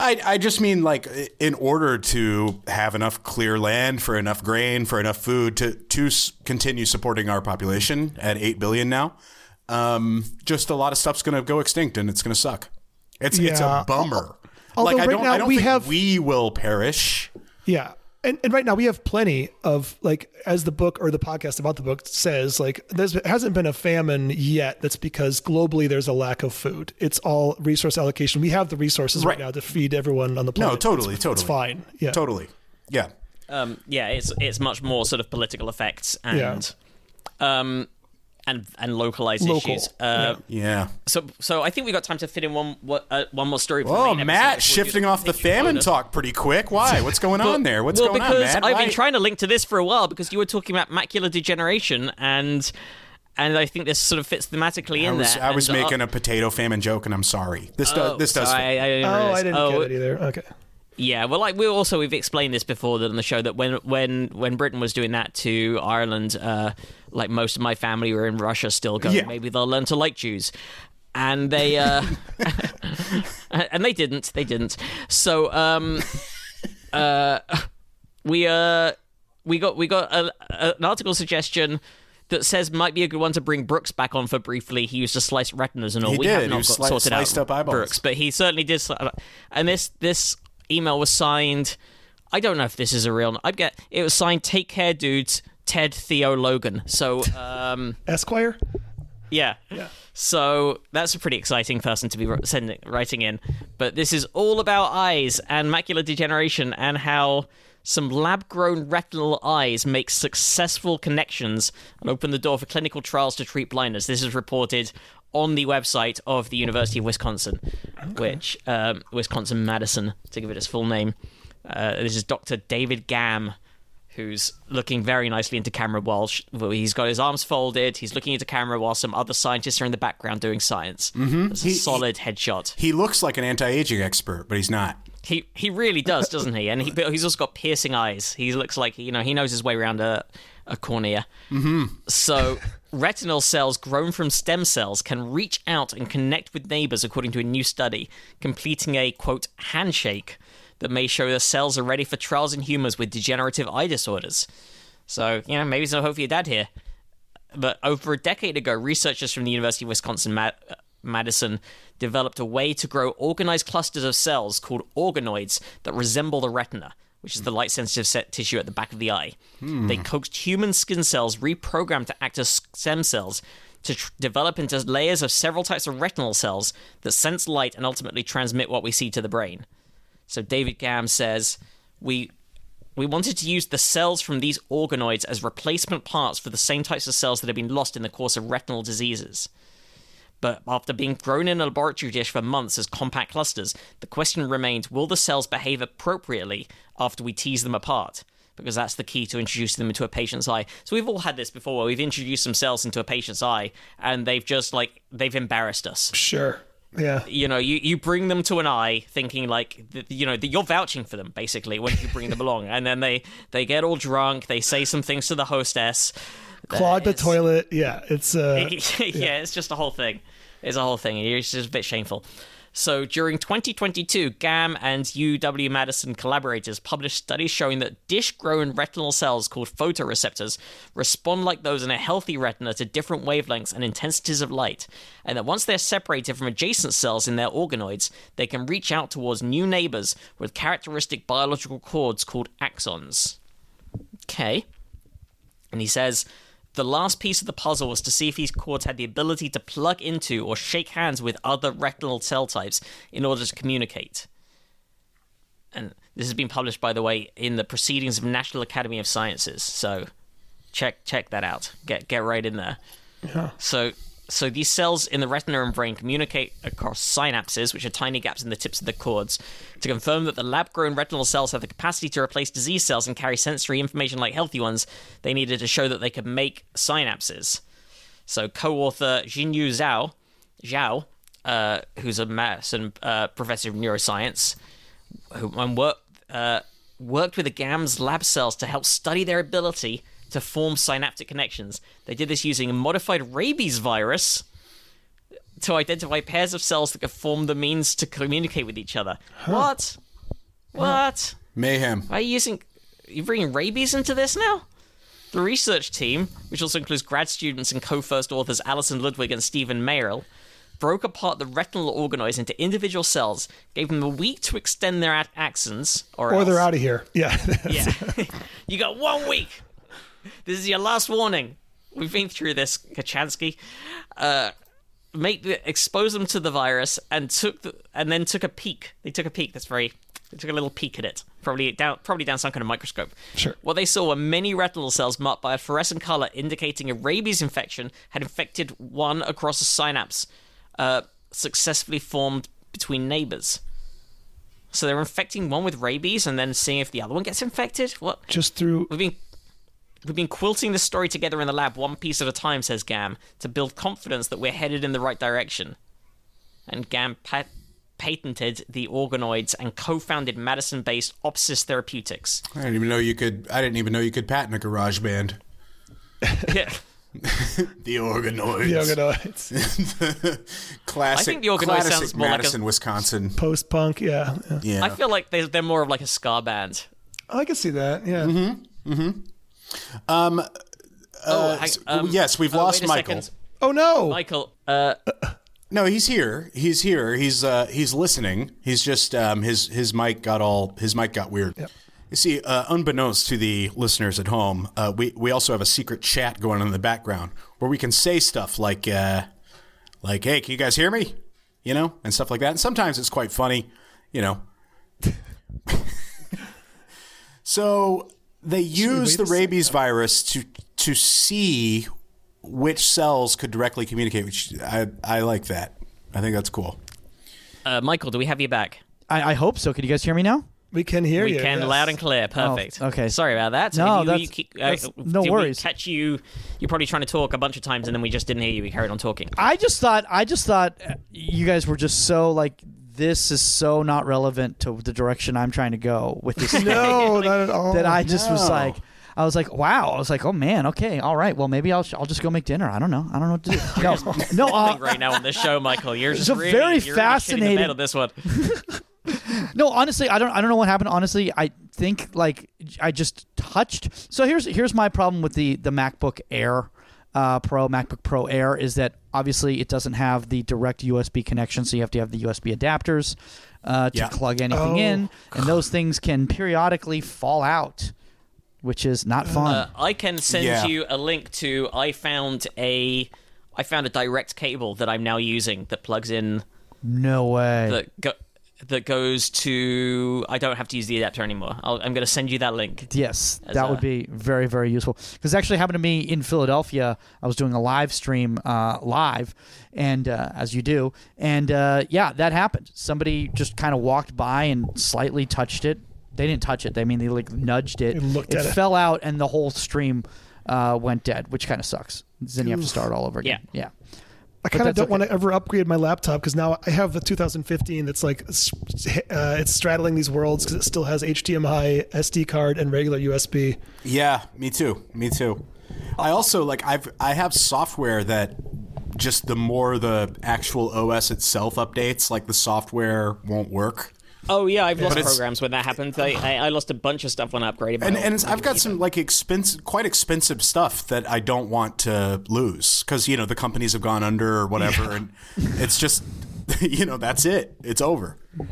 I, I just mean, like, in order to have enough clear land for enough grain, for enough food to, to continue supporting our population at eight billion now, um, just a lot of stuff's going to go extinct and it's going to suck. It's yeah. it's a bummer. Although like, I right don't, now I don't we think have, we will perish. Yeah. And, and right now we have plenty of, like, as the book or the podcast about the book says, like, there hasn't been a famine yet. That's because globally there's a lack of food. It's all resource allocation. We have the resources right, right now to feed everyone on the planet. No, totally, it's, totally. It's fine. Yeah. Totally. Yeah. Um, yeah, it's it's much more sort of political effects and yeah. um, and and localized Local. issues. Uh, yeah. yeah. So so I think we got time to fit in one uh, one more story. Oh, Matt, shifting off the famine talk pretty quick. Why? What's going but, on there? What's well, going on, Matt? Well, because I've Why? been trying to link to this for a while because you were talking about macular degeneration, and and I think this sort of fits thematically in I was, there. I was and, making uh, a potato famine joke, and I'm sorry. This oh, does. This does. I, I, I oh, I didn't oh, get it either. Okay. Yeah, well, like we also we've explained this before on the show that when when when Britain was doing that to Ireland, uh, like most of my family were in Russia still going, yeah. maybe they'll learn to like Jews, and they uh, and they didn't, they didn't. So um, uh, we uh, we got we got a, a, an article suggestion that says might be a good one to bring Brooks back on for briefly. He used to slice retinas and all. He we did. have not got sli- sorted out up Brooks, but he certainly did. Sli- and this this. email was signed, I don't know if this is a real, I'd get, it was signed, Take Care Dudes, Ted Theo Logan. So, um... Esquire? Yeah. Yeah. So, that's a pretty exciting person to be sending, writing in. But this is all about eyes and macular degeneration and how some lab-grown retinal eyes make successful connections and open the door for clinical trials to treat blindness. This is reported on the website of the University of Wisconsin, okay. which um, Wisconsin-Madison, to give it its full name. Uh, this is Doctor David Gamm, who's looking very nicely into camera while sh- he's got his arms folded. He's looking into camera while some other scientists are in the background doing science. Mm-hmm. That's a he, solid headshot. He looks like an anti-aging expert, but he's not. He he really does, doesn't he? And he, he's also got piercing eyes. He looks like, you know, he knows his way around a, a cornea. Mm-hmm. So... Retinal cells grown from stem cells can reach out and connect with neighbors, according to a new study, completing a, quote, handshake that may show the cells are ready for trials in humans with degenerative eye disorders. So, you know, maybe it's no hope for your dad here. But over a decade ago, researchers from the University of Wisconsin-Madison developed a way to grow organized clusters of cells called organoids that resemble the retina. which is the light-sensitive set tissue at the back of the eye. Hmm. They coaxed human skin cells reprogrammed to act as stem cells to tr- develop into layers of several types of retinal cells that sense light and ultimately transmit what we see to the brain. So David Gamm says, we we wanted to use the cells from these organoids as replacement parts for the same types of cells that have been lost in the course of retinal diseases. But after being grown in a laboratory dish for months as compact clusters, the question remains, will the cells behave appropriately after we tease them apart? Because that's the key to introducing them into a patient's eye. So we've all had this before where we've introduced some cells into a patient's eye and they've just, like, they've embarrassed us. Sure. Yeah. You know, you, you bring them to an eye thinking, like, you know, you're vouching for them, basically, when you bring them along. And then they, they get all drunk, they say some things to the hostess. Clog the toilet. Yeah, it's uh, yeah. yeah, it's just a whole thing. It's a whole thing. It's just a bit shameful. So during twenty twenty-two, Gamm and U W Madison collaborators published studies showing that dish-grown retinal cells called photoreceptors respond like those in a healthy retina to different wavelengths and intensities of light, and that once they're separated from adjacent cells in their organoids, they can reach out towards new neighbors with characteristic biological cords called axons. Okay. And he says, the last piece of the puzzle was to see if these cords had the ability to plug into or shake hands with other retinal cell types in order to communicate. And this has been published, by the way, in the Proceedings of National Academy of Sciences. So check check that out. Get get right in there. Yeah. So so these cells in the retina and brain communicate across synapses, which are tiny gaps in the tips of the cords, to confirm that the lab-grown retinal cells have the capacity to replace disease cells and carry sensory information like healthy ones. They needed to show that they could make synapses. So co-author Xinyu Zhao, Zhao uh, who's a Madison uh, professor of neuroscience, who worked, uh, worked with the Gamm's lab cells to help study their ability to form synaptic connections. They did this using a modified rabies virus to identify pairs of cells that could form the means to communicate with each other. Huh. What? What? Mayhem. Are you using... Are you bringing rabies into this now? The research team, which also includes grad students and co-first authors Alison Ludwig and Stephen Mayerl, broke apart the retinal organoids into individual cells, gave them a week to extend their axons, or Or else. They're out of here. Yeah. yeah. You got one week. This is your last warning. We've been through this, Kachansky. Uh, make the, expose them to the virus, and took the, and then took a peek. They took a peek. That's very. They took a little peek at it, probably down, probably down some kind of microscope. Sure. What they saw were many retinal cells marked by a fluorescent color, indicating a rabies infection had infected one across a synapse, uh, successfully formed between neighbors. So they're infecting one with rabies, and then seeing if the other one gets infected. What? Just through. We've been. We've been quilting this story together in the lab one piece at a time, says Gamm, to build confidence that we're headed in the right direction. And Gamm pat- patented the organoids and co-founded Madison-based Opsis Therapeutics. I didn't even know you could. I didn't even know you could patent a garage band. Yeah. The organoids. The organoids. Classic. I think the organoids classic sounds more Madison, like a, Wisconsin. Post-punk, yeah, yeah. yeah. I feel like they're, they're more of like a ska band. I can see that. Yeah. Mm-hmm. Mm-hmm. Um, uh, oh, I, um, yes, we've uh, lost Michael. Second. Oh no, Michael. Uh, no, he's here. He's here. He's uh, he's listening. He's just um, his his mic got all his mic got weird. Yep. You see, uh, unbeknownst to the listeners at home, uh, we we also have a secret chat going on in the background where we can say stuff like uh, like, "Hey, can you guys hear me?" You know, and stuff like that. And sometimes it's quite funny, you know. So. They use the rabies virus to to see which cells could directly communicate. Which I I like that. I think that's cool. Uh, Michael, do we have you back? I, I hope so. Can you guys hear me now? We can hear we you. We can, yes. Loud and clear. Perfect. Oh, okay. Sorry about that. So no, you, that's, you keep, uh, that's no did worries. We catch you. You're probably trying to talk a bunch of times, and then we just didn't hear you. We carried on talking. I just thought. I just thought you guys were just so like. This is so not relevant to the direction I'm trying to go with this. No, like, not at all. That I just no. was like, I was like, wow. I was like, oh man, okay, all right. Well, maybe I'll I'll just go make dinner. I don't know. I don't know what to do. No, no. Uh, right now on this show, Michael, you're just really, very you're fascinating. Really shitting the bed on this one. No, honestly, I don't. I don't know what happened. Honestly, I think like I just touched. So here's here's my problem with the the MacBook Air uh, Pro, MacBook Pro Air is that Obviously, it doesn't have the direct U S B connection, so you have to have the U S B adapters uh, to yeah. plug anything oh. in. And those things can periodically fall out, which is not fun. Uh, I can send yeah. you a link to I found a I found a direct cable that I'm now using that plugs in. No way. That, go, that goes to... I don't have to use the adapter anymore. I'll, I'm going to send you that link. Yes, that a... would be very, very useful. Because it actually happened to me in Philadelphia. I was doing a live stream uh, live, and uh, as you do. And uh, yeah, that happened. Somebody just kind of walked by and slightly touched it. They didn't touch it. They I mean, they like nudged it. It, looked it at fell it. out, and the whole stream uh, went dead, which kind of sucks. Then you have to start all over again. Yeah. yeah. I kind of don't okay. want to ever upgrade my laptop because now I have the two thousand fifteen that's like, uh, it's straddling these worlds because it still has H D M I, S D card, and regular U S B. Yeah, me too. Me too. I also, like, I've I have software that just the more the actual O S itself updates, like the software won't work. Oh, yeah, I've lost but programs when that happened. I, I lost a bunch of stuff when I upgraded. And, and I've got some like expensive, quite expensive stuff that I don't want to lose because, you know, the companies have gone under or whatever. Yeah. And it's just, you know, that's it. It's over. You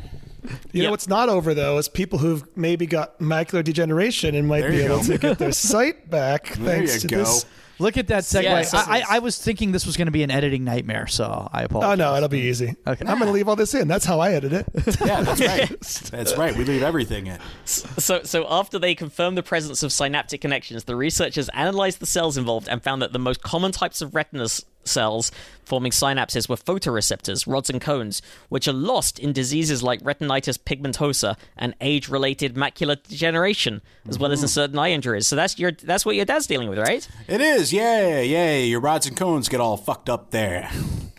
yep. know what's not over, though, is people who've maybe got macular degeneration and might there be able go. to get their sight back thanks you to go. this. Look at that segue. Yes. I, I, I was thinking this was going to be an editing nightmare, so I apologize. Oh, no, it'll be easy. Okay. I'm going to leave all this in. That's how I edit it. Yeah, that's right. That's right. We leave everything in. So, so after they confirmed the presence of synaptic connections, the researchers analyzed the cells involved and found that the most common types of retina cells forming synapses were photoreceptors, rods and cones, which are lost in diseases like retinitis pigmentosa and age-related macular degeneration, as well as in certain eye injuries. So that's your that's what your dad's dealing with, right? It is, yeah, yeah. Your rods and cones get all fucked up there.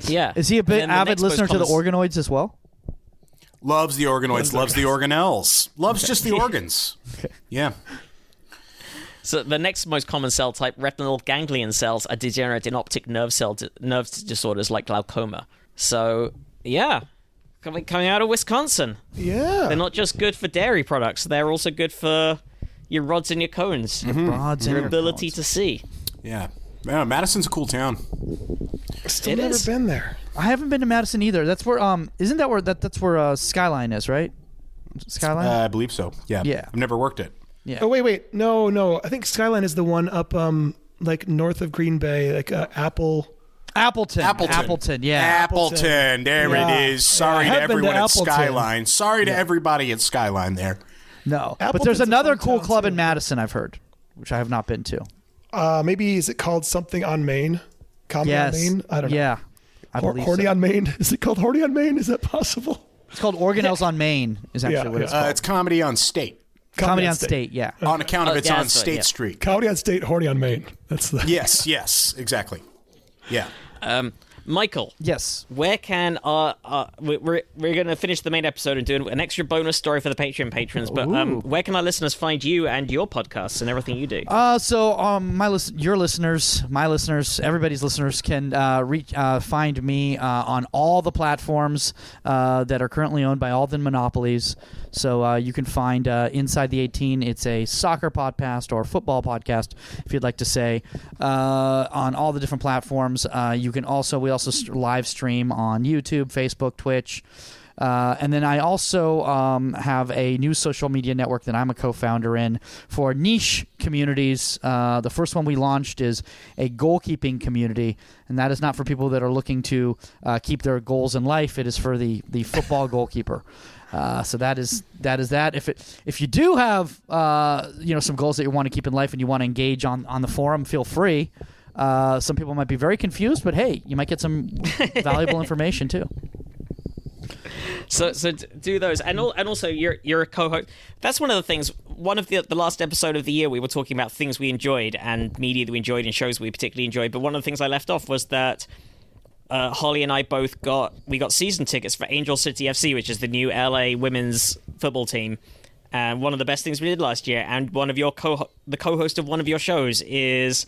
Yeah. Is he a bit avid listener to the organoids as well? Loves the organoids, loves the organelles, loves just the organs. Okay. Yeah. So the next most common cell type, retinal ganglion cells, are degenerate in optic nerve cell di- nerve disorders like glaucoma. So, yeah, coming coming out of Wisconsin. Yeah, they're not just good for dairy products; they're also good for your rods and your cones, mm-hmm. your, rods your and ability your cones. to see. Yeah, yeah. Madison's a cool town. Still it never is. been there. I haven't been to Madison either. That's where um, isn't that where that that's where uh, Skyline is, right? Skyline. Uh, I believe so. Yeah. Yeah. I've never worked it. Yeah. Oh, wait, wait. No, no. I think Skyline is the one up um, like north of Green Bay, like uh, Apple. Appleton. Appleton. Appleton, yeah. Appleton. There yeah. it is. Sorry yeah, to everyone to at Appleton. Skyline. Sorry to yeah. everybody at Skyline there. No. Appleton's but there's another cool club too. in Madison I've heard, which I have not been to. Uh, maybe is it called something on Main? Comedy yes. on Main? I don't know. Yeah. I H- Horty so. on Main? Is it called Horty on Main? Is that possible? It's called Organelles on Main is actually yeah. what it's called. Uh, it's Comedy on State. Comedy on State, State yeah. On account of oh, it's yeah, on State yeah. Street. Comedy on State, Horny on Main. That's the Yes, yes, exactly. Yeah. Um, Michael. Yes. Where can our, our we're we're going to finish the main episode and do an extra bonus story for the Patreon patrons, but um, where can our listeners find you and your podcasts and everything you do? Uh so um my list, your listeners, my listeners, everybody's listeners can uh, reach uh, find me uh, on all the platforms uh, that are currently owned by all the monopolies. So uh, you can find uh, Inside the eighteen. It's a soccer podcast or football podcast, if you'd like to say, uh, on all the different platforms. Uh, you can also we also live stream on YouTube, Facebook, Twitch. Uh, and then I also um, have a new social media network that I'm a co-founder in for niche communities. Uh, the first one we launched is a goalkeeping community, and that is not for people that are looking to uh, keep their goals in life. It is for the, the football goalkeeper. Uh, so that is that is that. If it if you do have uh, you know some goals that you want to keep in life and you want to engage on, on the forum, feel free. Uh, some people might be very confused, but hey, you might get some valuable information too. So so do those, and all, and also you're you're a co-host. That's one of the things. One of the the last episode of the year, we were talking about things we enjoyed and media that we enjoyed and shows we particularly enjoyed. But one of the things I left off was that. Uh, Holly and I both got we got season tickets for Angel City F C, which is the new L A women's football team, and uh, one of the best things we did last year. And one of your co the co-host of one of your shows is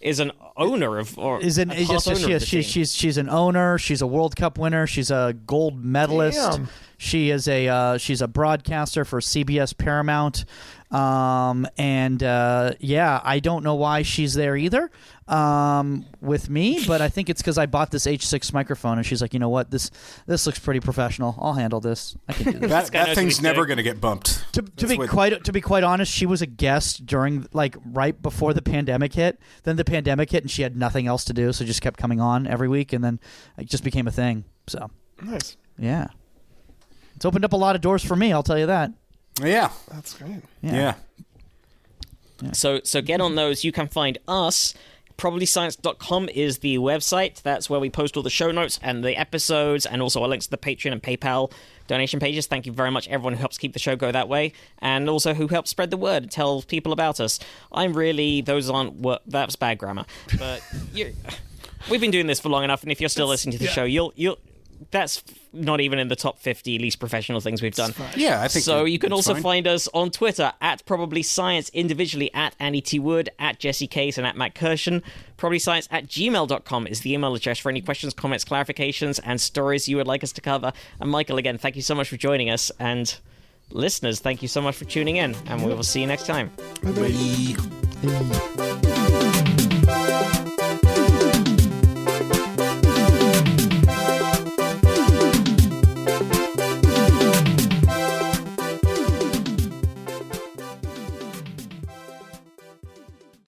is an owner of or is an yes, so she, she, she's she's an owner. She's a World Cup winner. She's a gold medalist. Damn. She is a uh, she's a broadcaster for C B S Paramount. Um, and uh, yeah, I don't know why she's there either. um, with me, but I think it's because I bought this H six microphone, and she's like, you know what, this this looks pretty professional. I'll handle this. I can do this. that that thing's never going to get bumped. To, to be quite to be quite honest, she was a guest during like right before the pandemic hit. Then the pandemic hit, and she had nothing else to do, so just kept coming on every week, and then it just became a thing. So nice, yeah. It's opened up a lot of doors for me, I'll tell you that. Yeah, that's great. Yeah. yeah. yeah. So so get on those. You can find us. probably science dot com is the website. That's where we post all the show notes and the episodes, and also our links to the Patreon and PayPal donation pages. Thank you very much, everyone who helps keep the show go that way, and also who helps spread the word, tell people about us. I'm really those aren't wor- that's bad grammar, but you, we've been doing this for long enough, and if you're still that's, listening to the yeah. show, you'll you'll. That's not even in the top fifty least professional things we've done. Yeah, I think so. That, you can also fine. find us on Twitter at Probably Science, individually at Annie T. Wood, at Jesse Case, and at Matt Kirshen. ProbablyScience at gmail dot com is the email address for any questions, comments, clarifications, and stories you would like us to cover. And Michael, again, thank you so much for joining us. And listeners, thank you so much for tuning in. And we will see you next time. Bye. Bye. Bye.